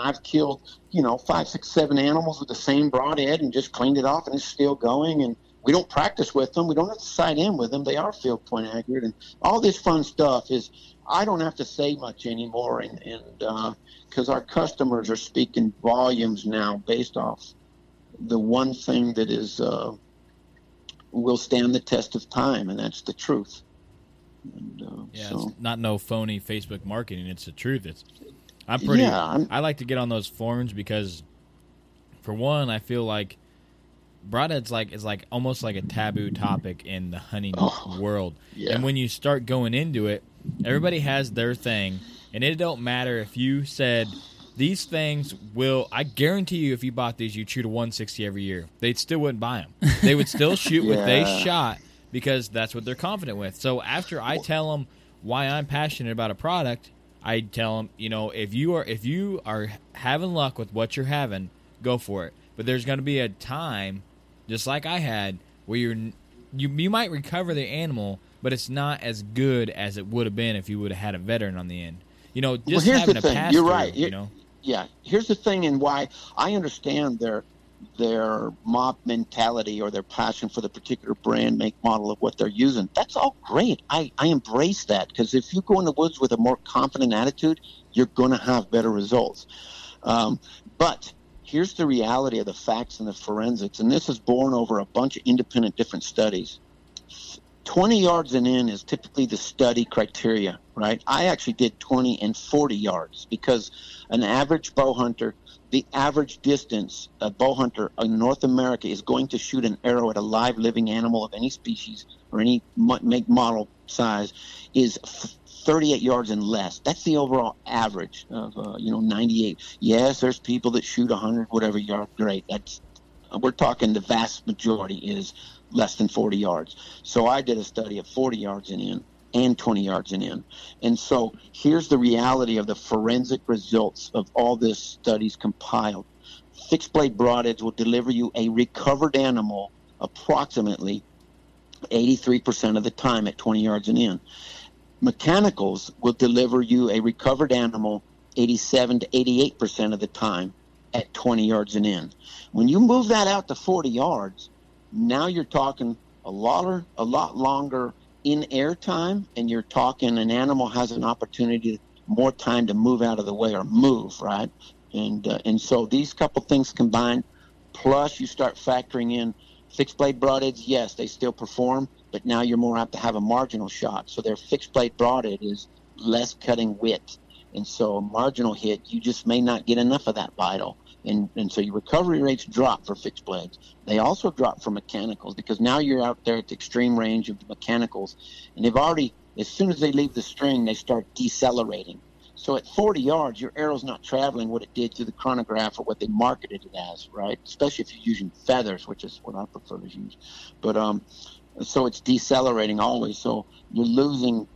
I've killed, 5, 6, 7 animals with the same broadhead and just cleaned it off, and it's still going, and we don't practice with them. We don't have to sight in with them. They are field point accurate, and all this fun stuff is I don't have to say much anymore, and because our customers are speaking volumes now based off the one thing that is will stand the test of time, and that's the truth. And, so. It's not no phony Facebook marketing. It's the truth. I like to get on those forums because, for one, I feel like broadhead's is almost like a taboo topic in the hunting world. Yeah. And when you start going into it, everybody has their thing, and it don't matter if you said these things will. I guarantee you, if you bought these, you'd shoot a 160 every year. They still wouldn't buy them. They would still shoot what they shot because that's what they're confident with. So after I tell them why I'm passionate about a product, I tell them, if you are having luck with what you're having, go for it. But there's going to be a time, just like I had, where you might recover the animal, but it's not as good as it would have been if you would have had a veteran on the end. You're right. Yeah. Here's the thing, and why I understand their mob mentality or their passion for the particular brand, make, model of what they're using. That's all great. I embrace that, because if you go in the woods with a more confident attitude, you're going to have better results. But here's the reality of the facts and the forensics, and this is born over a bunch of independent different studies. 20 yards and in is typically the study criteria, right? I actually did 20 and 40 yards because an average bow hunter, the average distance a bow hunter in North America is going to shoot an arrow at a live living animal of any species or any make, model, size is 38 yards and less. That's the overall average of 98. Yes, there's people that shoot 100 whatever yard. Great. That's, we're talking the vast majority is less than 40 yards. So I did a study of 40 yards and in and 20 yards and in. And so here's the reality of the forensic results of all this studies compiled. Fixed blade broadheads will deliver you a recovered animal approximately 83% of the time at 20 yards and in. Mechanicals will deliver you a recovered animal 87 to 88% of the time at 20 yards and in. When you move that out to 40 yards, now you're talking a lot longer in air time, and you're talking an animal has an opportunity, more time to move out of the way or move, right? And so these couple things combined, plus you start factoring in fixed blade broadheads. Yes, they still perform, but now you're more apt to have a marginal shot. So their fixed blade broadhead is less cutting width. And so a marginal hit, you just may not get enough of that vital. And so your recovery rates drop for fixed blades. They also drop for mechanicals, because now you're out there at the extreme range of mechanicals. And they've already, as soon as they leave the string, they start decelerating. So at 40 yards, your arrow's not traveling what it did through the chronograph or what they marketed it as, right? Especially if you're using feathers, which is what I prefer to use. But so it's decelerating always. So you're losing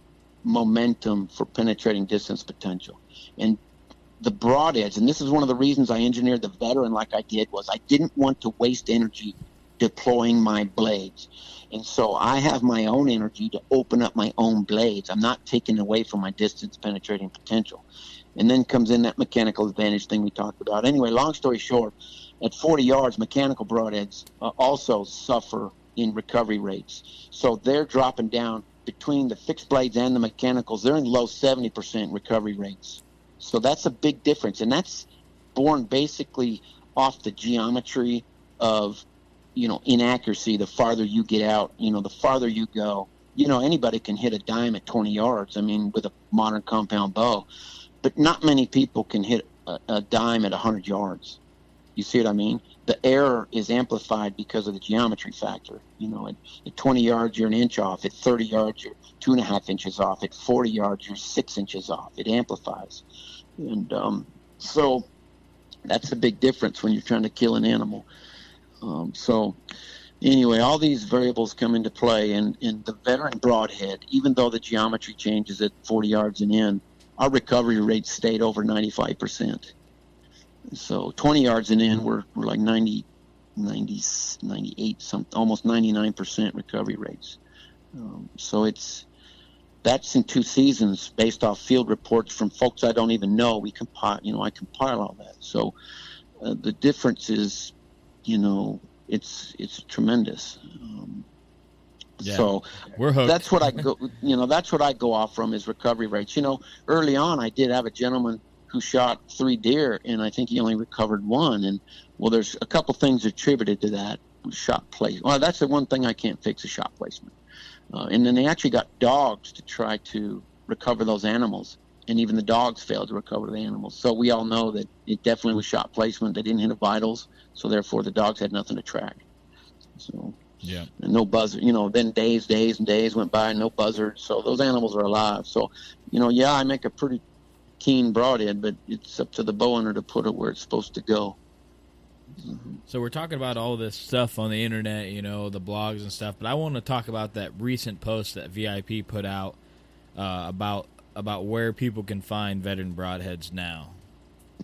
momentum for penetrating distance potential. And the broadheads, and this is one of the reasons I engineered the veteran like I did, was I didn't want to waste energy deploying my blades. And so I have my own energy to open up my own blades. I'm not taking away from my distance penetrating potential. And then comes in that mechanical advantage thing we talked about. Anyway, long story short, at 40 yards, mechanical broadheads also suffer in recovery rates. So they're dropping down between the fixed blades and the mechanicals. They're in low 70% recovery rates. So that's a big difference, and that's born basically off the geometry of, inaccuracy. The farther you get out, the farther you go. Anybody can hit a dime at 20 yards, with a modern compound bow. But not many people can hit a dime at 100 yards. You see what I mean? The error is amplified because of the geometry factor. At 20 yards, you're an inch off. At 30 yards, you're 2.5 inches off. At 40 yards, you're 6 inches off. It amplifies. And so that's a big difference when you're trying to kill an animal. So anyway, all these variables come into play. And the veteran broadhead, even though the geometry changes at 40 yards and in, our recovery rate stayed over 95%. So 20 yards and in, we're like 90, 98, almost 99% recovery rates. So that's in 2 seasons based off field reports from folks I don't even know. We compile, I compile all that. So the difference is, it's tremendous. Yeah, so we're hooked. That's what I go, that's what I go off from is recovery rates. Early on I did have a gentleman who shot 3 deer, and I think he only recovered 1. And, well, there's a couple things attributed to that. shot placement. Well, that's the one thing I can't fix, is shot placement. And then they actually got dogs to try to recover those animals, and even the dogs failed to recover the animals. So we all know that it definitely was shot placement. They didn't hit the vitals, so therefore the dogs had nothing to track. So yeah, and no buzzard. You know, then days and days went by, no buzzard. So those animals are alive. So, you know, yeah, I make a pretty keen broadhead, but it's up to the bow hunter to put it where it's supposed to go. Mm-hmm. So we're talking about all this stuff on the internet, you know, the blogs and stuff, but I want to talk about that recent post that VIP put out about where people can find veteran broadheads now.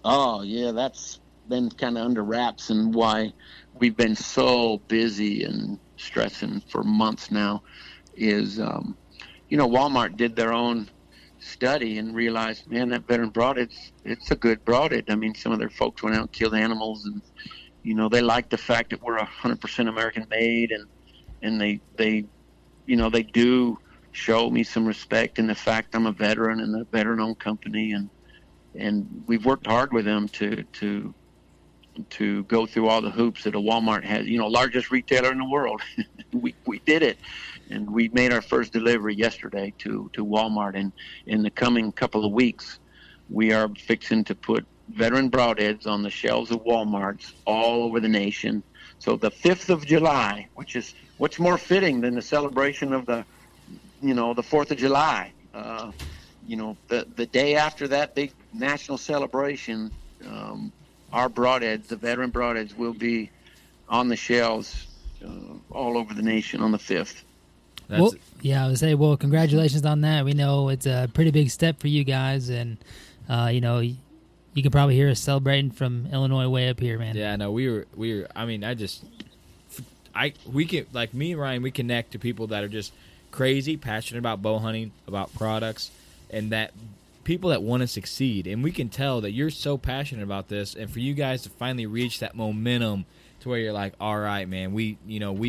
Oh yeah, that's been kind of under wraps, and why we've been so busy and stressing for months now is, you know, Walmart did their own study and realized, man, that veteran broadhead, it's a good broadhead. I mean, some of their folks went out and killed animals, and, you know, they like the fact that we're 100% American made, and they, you know, they do show me some respect in the fact I'm a veteran and a veteran owned company. And we've worked hard with them to go through all the hoops that a Walmart has, you know, largest retailer in the world. we did it, and we made our first delivery yesterday to Walmart, and in the coming couple of weeks we are fixing to put veteran broadheads on the shelves of Walmarts all over the nation. So the 5th of July, which is what's more fitting than the celebration of the, you know, the 4th of July, you know, the day after that big national celebration, our broadheads, the veteran broadheads, will be on the shelves all over the nation on the 5th. Well, yeah, I would say, well, congratulations on that. We know it's a pretty big step for you guys, and, you know, you can probably hear us celebrating from Illinois way up here, man. Yeah, no, we were. I mean, we can, like me and Ryan, we connect to people that are just crazy, passionate about bow hunting, about products, and that people that want to succeed. And we can tell that you're so passionate about this, and for you guys to finally reach that momentum to where you're like, all right, man, we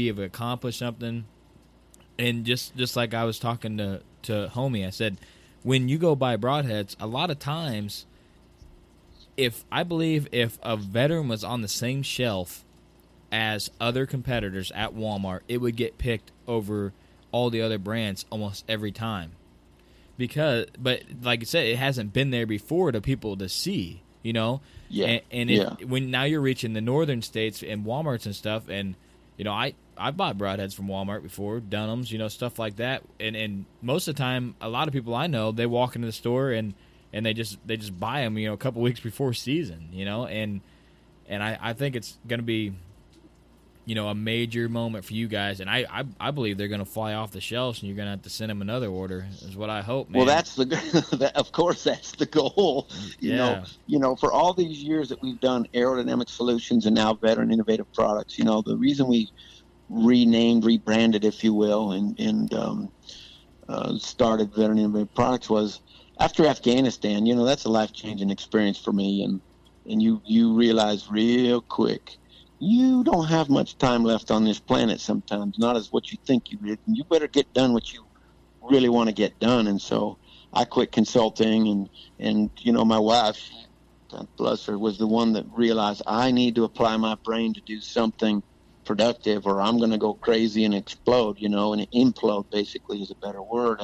have accomplished something. And just like I was talking to homie, I said, when you go buy broadheads, a lot of times, if a veteran was on the same shelf as other competitors at Walmart, it would get picked over all the other brands almost every time. But like I said, it hasn't been there before to people to see, you know? Yeah. When now you're reaching the northern states and Walmarts and stuff, and, you know, I bought broadheads from Walmart before, Dunham's, you know, stuff like that. And most of the time, a lot of people I know, they walk into the store and they just buy them, you know, a couple weeks before season, you know. And I think it's going to be, you know, a major moment for you guys. And I believe they're going to fly off the shelves, and you're going to have to send them another order, is what I hope, man. Well, of course, that's the goal. You know, for all these years that we've done Aerodynamic Solutions and now Veteran Innovative Products, you know, the reason we renamed, rebranded, if you will, and started Veteran Innovative Products was after Afghanistan. You know, that's a life-changing experience for me, and you realize real quick you don't have much time left on this planet sometimes, not as what you think you did, and you better get done what you really want to get done. And so I quit consulting, and you know, my wife, God bless her, was the one that realized I need to apply my brain to do something productive, or I'm going to go crazy and explode, you know, and implode basically is a better word.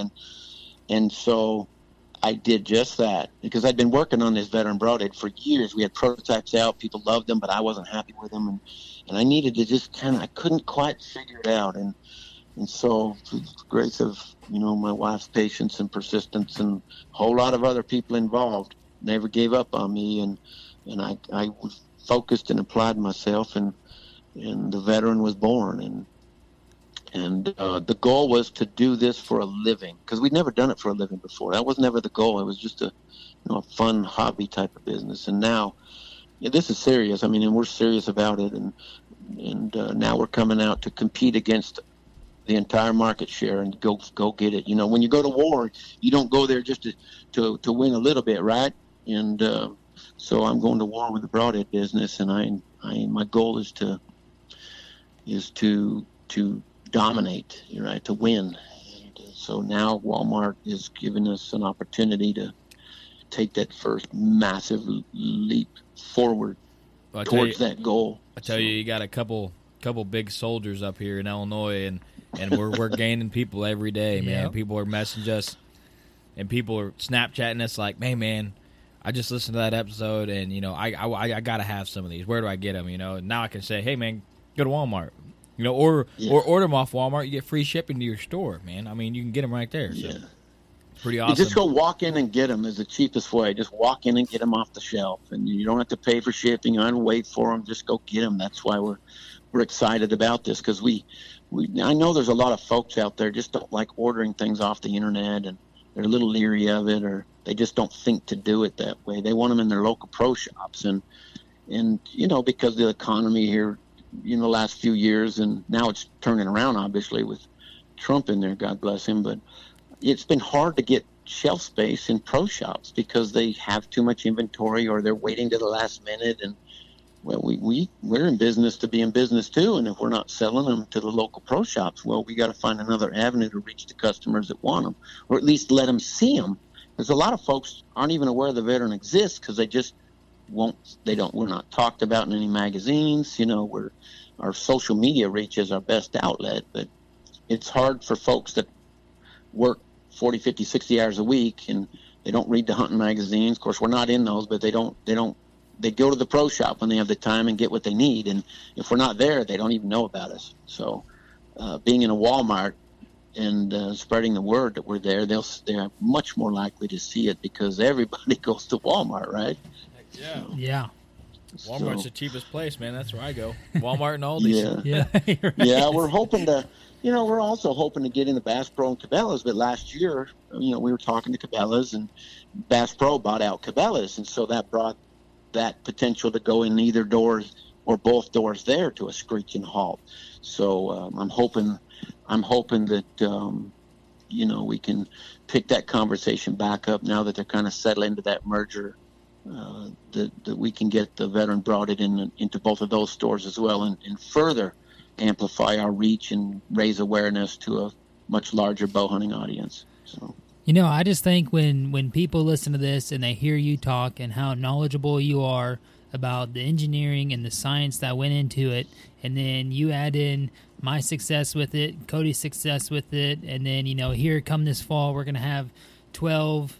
And so I did just that, because I'd been working on this veteran broadhead for years. We had prototypes out, people loved them, but I wasn't happy with them, and I needed to just I couldn't quite figure it out, and so through the grace of, you know, my wife's patience and persistence and a whole lot of other people involved, never gave up on me, and I was focused and applied myself, and the veteran was born, and the goal was to do this for a living, because we'd never done it for a living before. That was never the goal. It was just a, you know, a fun hobby type of business. And now, yeah, this is serious. I mean, and we're serious about it, and now we're coming out to compete against the entire market share and go get it. You know, when you go to war, you don't go there just to win a little bit, right? And so I'm going to war with the broadhead business, and I my goal is to dominate, right, to win. And so now Walmart is giving us an opportunity to take that first massive leap forward towards that goal. I tell you, you got a couple couple big soldiers up here in Illinois, and we're gaining people every day, man. Yep. People are messaging us, and people are Snapchatting us like, "Hey, man, I just listened to that episode, and you know, I gotta have some of these. Where do I get them? You know?" And now I can say, "Hey, man, go to Walmart, you know, or order them off Walmart. You get free shipping to your store, man. I mean, you can get them right there." So. Yeah. Pretty awesome. You just go walk in and get them is the cheapest way. Just walk in and get them off the shelf, and you don't have to pay for shipping. I don't wait for them. Just go get them. That's why we're excited about this, because we I know there's a lot of folks out there just don't like ordering things off the internet, and they're a little leery of it, or they just don't think to do it that way. They want them in their local pro shops, and you know, because of the economy here in the last few years, and now it's turning around obviously with Trump in there, God bless him, but it's been hard to get shelf space in pro shops because they have too much inventory, or they're waiting to the last minute. And well, we're in business to be in business too. And if we're not selling them to the local pro shops, well, we got to find another avenue to reach the customers that want them, or at least let them see them. Because a lot of folks aren't even aware the Veteran exists because they just won't, they don't, we're not talked about in any magazines. You know, our social media reach is our best outlet, but it's hard for folks that work 40, 50, 60 hours a week, and they don't read the hunting magazines. Of course, we're not in those, but they go to the pro shop when they have the time and get what they need. And if we're not there, they don't even know about us. So being in a Walmart and spreading the word that we're there, they're much more likely to see it because everybody goes to Walmart, right? Heck yeah. So, yeah. Walmart's the cheapest place, man. That's where I go. Walmart and Aldi's. Yeah. Yeah. Right. Yeah, we're hoping to... You know, we're also hoping to get into Bass Pro and Cabela's, but last year, you know, we were talking to Cabela's, and Bass Pro bought out Cabela's, and so that brought that potential to go in either doors or both doors there to a screeching halt. So I'm hoping that, you know, we can pick that conversation back up now that they're kind of settling into that merger, that we can get the Veteran brought it into both of those stores as well, and further amplify our reach and raise awareness to a much larger bow hunting audience. So, you know, I just think when people listen to this and they hear you talk and how knowledgeable you are about the engineering and the science that went into it, and then you add in my success with it, Cody's success with it, and then, you know, here come this fall, we're going to have 12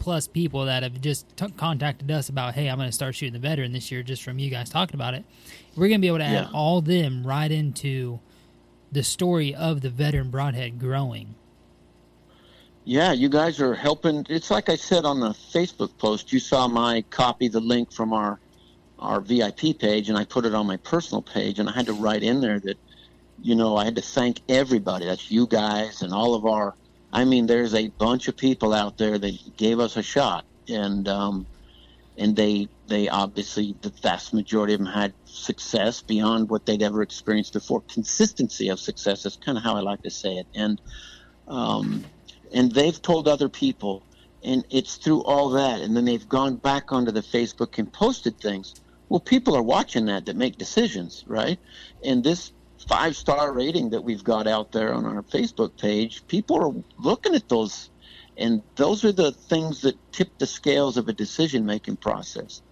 plus people that have just contacted us about, hey, I'm going to start shooting the Veteran this year just from you guys talking about it. We're going to be able to add all them right into the story of the Veteran Broadhead growing. Yeah, you guys are helping. It's like I said on the Facebook post, you saw my copy, the link from our VIP page, and I put it on my personal page, and I had to write in there that, you know, I had to thank everybody. That's you guys and all of our, I mean, there's a bunch of people out there that gave us a shot, and they obviously, the vast majority of them had success beyond what they'd ever experienced before. Consistency of success is kind of how I like to say it, and they've told other people, and it's through all that, and then they've gone back onto the Facebook and posted things. Well, people are watching that make decisions, right? And this 5-star rating that we've got out there on our Facebook page, people are looking at those, and those are the things that tip the scales of a decision-making process.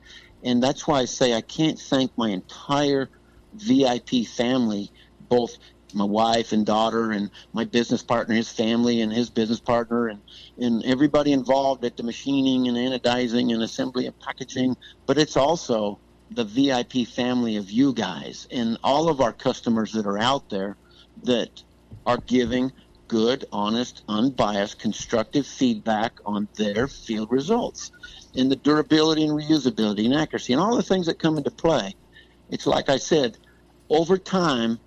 And that's why I say I can't thank my entire VIP family, both my wife and daughter and my business partner, his family and his business partner, and everybody involved at the machining and anodizing and assembly and packaging, but it's also the VIP family of you guys and all of our customers that are out there that are giving good, honest, unbiased, constructive feedback on their field results and the durability and reusability and accuracy and all the things that come into play. It's like I said, over time,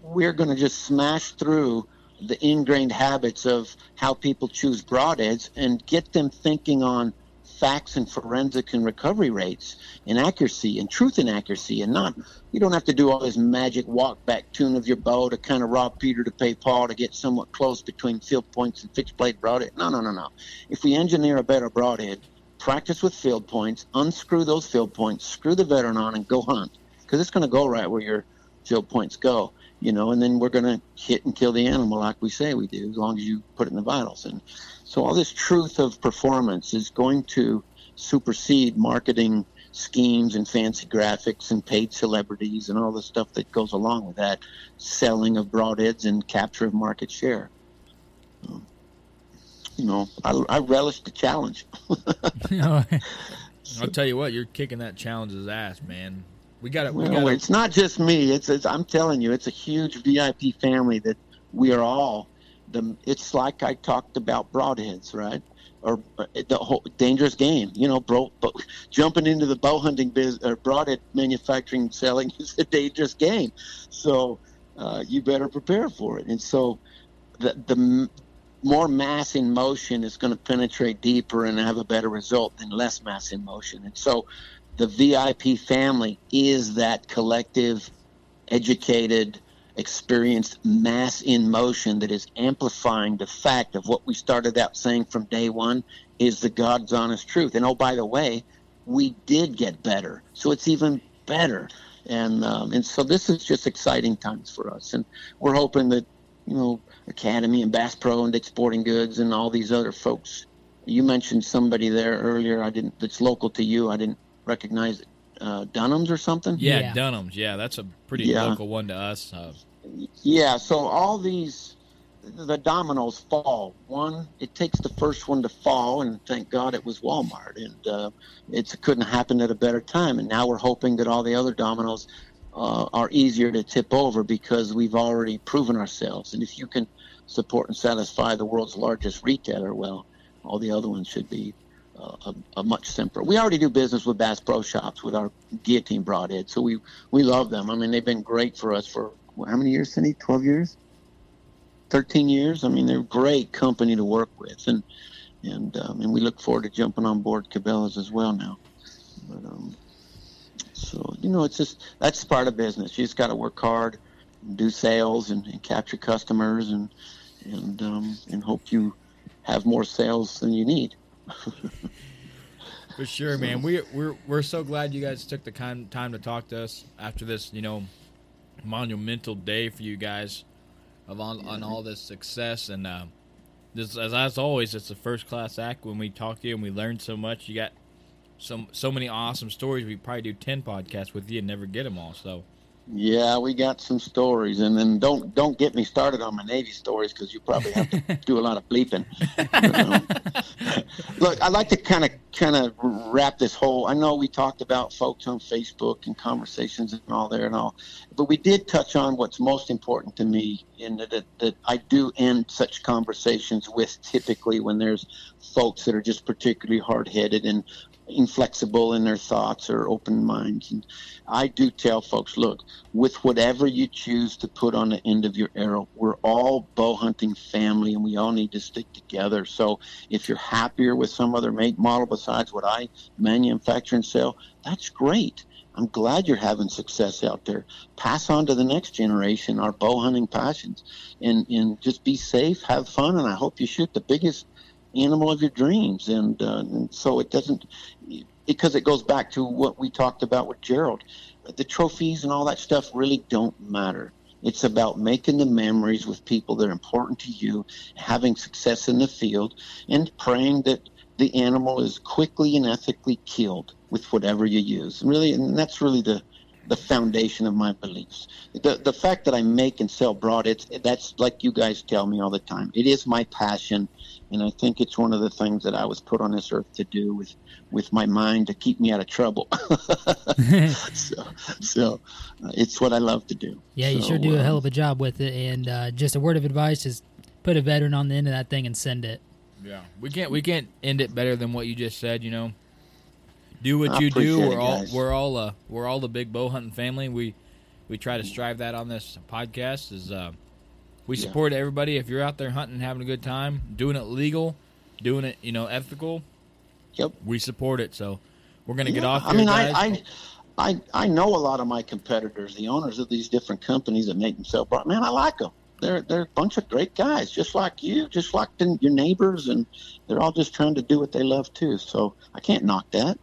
we're going to just smash through the ingrained habits of how people choose broadheads and get them thinking on facts and forensic and recovery rates and accuracy and truth and accuracy, and not, you don't have to do all this magic walk back tune of your bow to kind of rob Peter to pay Paul to get somewhat close between field points and fixed blade broadhead. No. If we engineer a better broadhead, practice with field points, unscrew those field points, screw the Veteran on and go hunt, because it's going to go right where your field points go, you know, and then we're going to hit and kill the animal like we say we do, as long as you put it in the vitals. And so all this truth of performance is going to supersede marketing schemes and fancy graphics and paid celebrities and all the stuff that goes along with that, selling of broadheads and capture of market share. You know, I relish the challenge. I'll tell you what, you're kicking that challenge's ass, man. We got it. Well, it's not just me. It's I'm telling you, it's a huge VIP family that we are all. It's like I talked about broadheads, right? Or the whole dangerous game, you know, jumping into the bow hunting business or broadhead manufacturing and selling is a dangerous game. So you better prepare for it. And so the more mass in motion is going to penetrate deeper and have a better result than less mass in motion. And so the VIP family is that collective, educated, experienced mass in motion that is amplifying the fact of what we started out saying from day one is the God's honest truth. And, oh, by the way, we did get better. So it's even better. And so this is just exciting times for us. And we're hoping that, you know, Academy and Bass Pro and Dick's Sporting Goods and all these other folks. You mentioned somebody there earlier. That's local to you. I didn't recognize it. Dunham's or something? Yeah, Dunham's. Yeah, that's a pretty local one to us. So all these, the dominoes fall. One, it takes the first one to fall, and thank God it was Walmart. And it couldn't happen at a better time. And now we're hoping that all the other dominoes are easier to tip over because we've already proven ourselves. And if you can support and satisfy the world's largest retailer, well, all the other ones should be a much simpler. We already do business with Bass Pro Shops with our guillotine broadhead, so we love them. I mean, they've been great for us for how many years, Cindy? 12 years? 13 years? I mean, they're a great company to work with, and we look forward to jumping on board Cabela's as well now. But so, you know, it's just, that's part of business. You just got to work hard, and do sales, and capture customers, and hope you have more sales than you need. For sure, man. We're so glad you guys took the time to talk to us after this, you know, monumental day for you guys on all this success. And this, as always, it's a first class act when we talk to you and we learn so much. You got so many awesome stories. We probably do 10 podcasts with you and never get them all. So yeah, we got some stories, and then don't get me started on my Navy stories because you probably have to do a lot of bleeping. Look, I'd like to kind of wrap this whole. I know we talked about folks on Facebook and conversations and all there and all, but we did touch on what's most important to me, in that I do end such conversations with typically when there's folks that are just particularly hard-headed and inflexible in their thoughts or open minds. And I do tell folks, look, with whatever you choose to put on the end of your arrow, we're all bow hunting family and we all need to stick together. So if you're happier with some other make model besides what I manufacture and sell, that's great. I'm glad you're having success out there. Pass on to the next generation our bow hunting passions, and just be safe, have fun, and I hope you shoot the biggest animal of your dreams. And so it doesn't, because it goes back to what we talked about with Gerald. The trophies and all that stuff really don't matter. It's about making the memories with people that are important to you, having success in the field, and praying that the animal is quickly and ethically killed with whatever you use. Really, and that's really the foundation of my beliefs. The fact that I make and sell broadheads, that's like you guys tell me all the time. It is my passion, and I think it's one of the things that I was put on this earth to do with my mind to keep me out of trouble. So it's what I love to do. Yeah, you sure do a hell of a job with it. And just a word of advice is put a veteran on the end of that thing and send it. Yeah, we can't end it better than what you just said, you know. Do what you do. We're all the big bow hunting family. We try to strive that on this podcast. We support everybody. If you're out there hunting, having a good time, doing it legal, doing it, you know, ethical. Yep. We support it. So we're gonna get off. Guys. I know a lot of my competitors, the owners of these different companies that make themselves. Man, I like them. They're a bunch of great guys, just like you, just like your neighbors, and they're all just trying to do what they love too. So I can't knock that.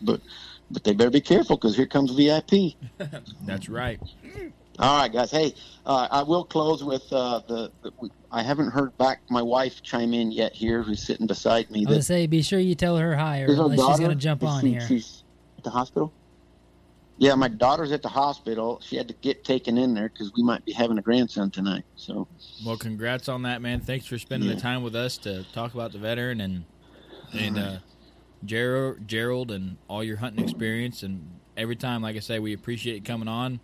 but they better be careful because here comes VIP. That's right. All right, guys. Hey, I will close with I haven't heard back. My wife chime in yet here, who's sitting beside me. I was going to say, be sure you tell her hi, or unless she's going to jump on here. She's at the hospital? Yeah, my daughter's at the hospital. She had to get taken in there because we might be having a grandson tonight. So, well, congrats on that, man. Thanks for spending the time with us to talk about the veteran and Gerald and all your hunting experience. And every time, like I say, we appreciate you coming on.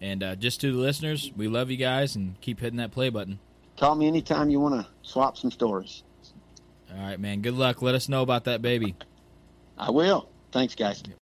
And just to the listeners, we love you guys, and keep hitting that play button. Call me anytime you want to swap some stories. All right, man. Good luck. Let us know about that baby. I will. Thanks, guys. Yep.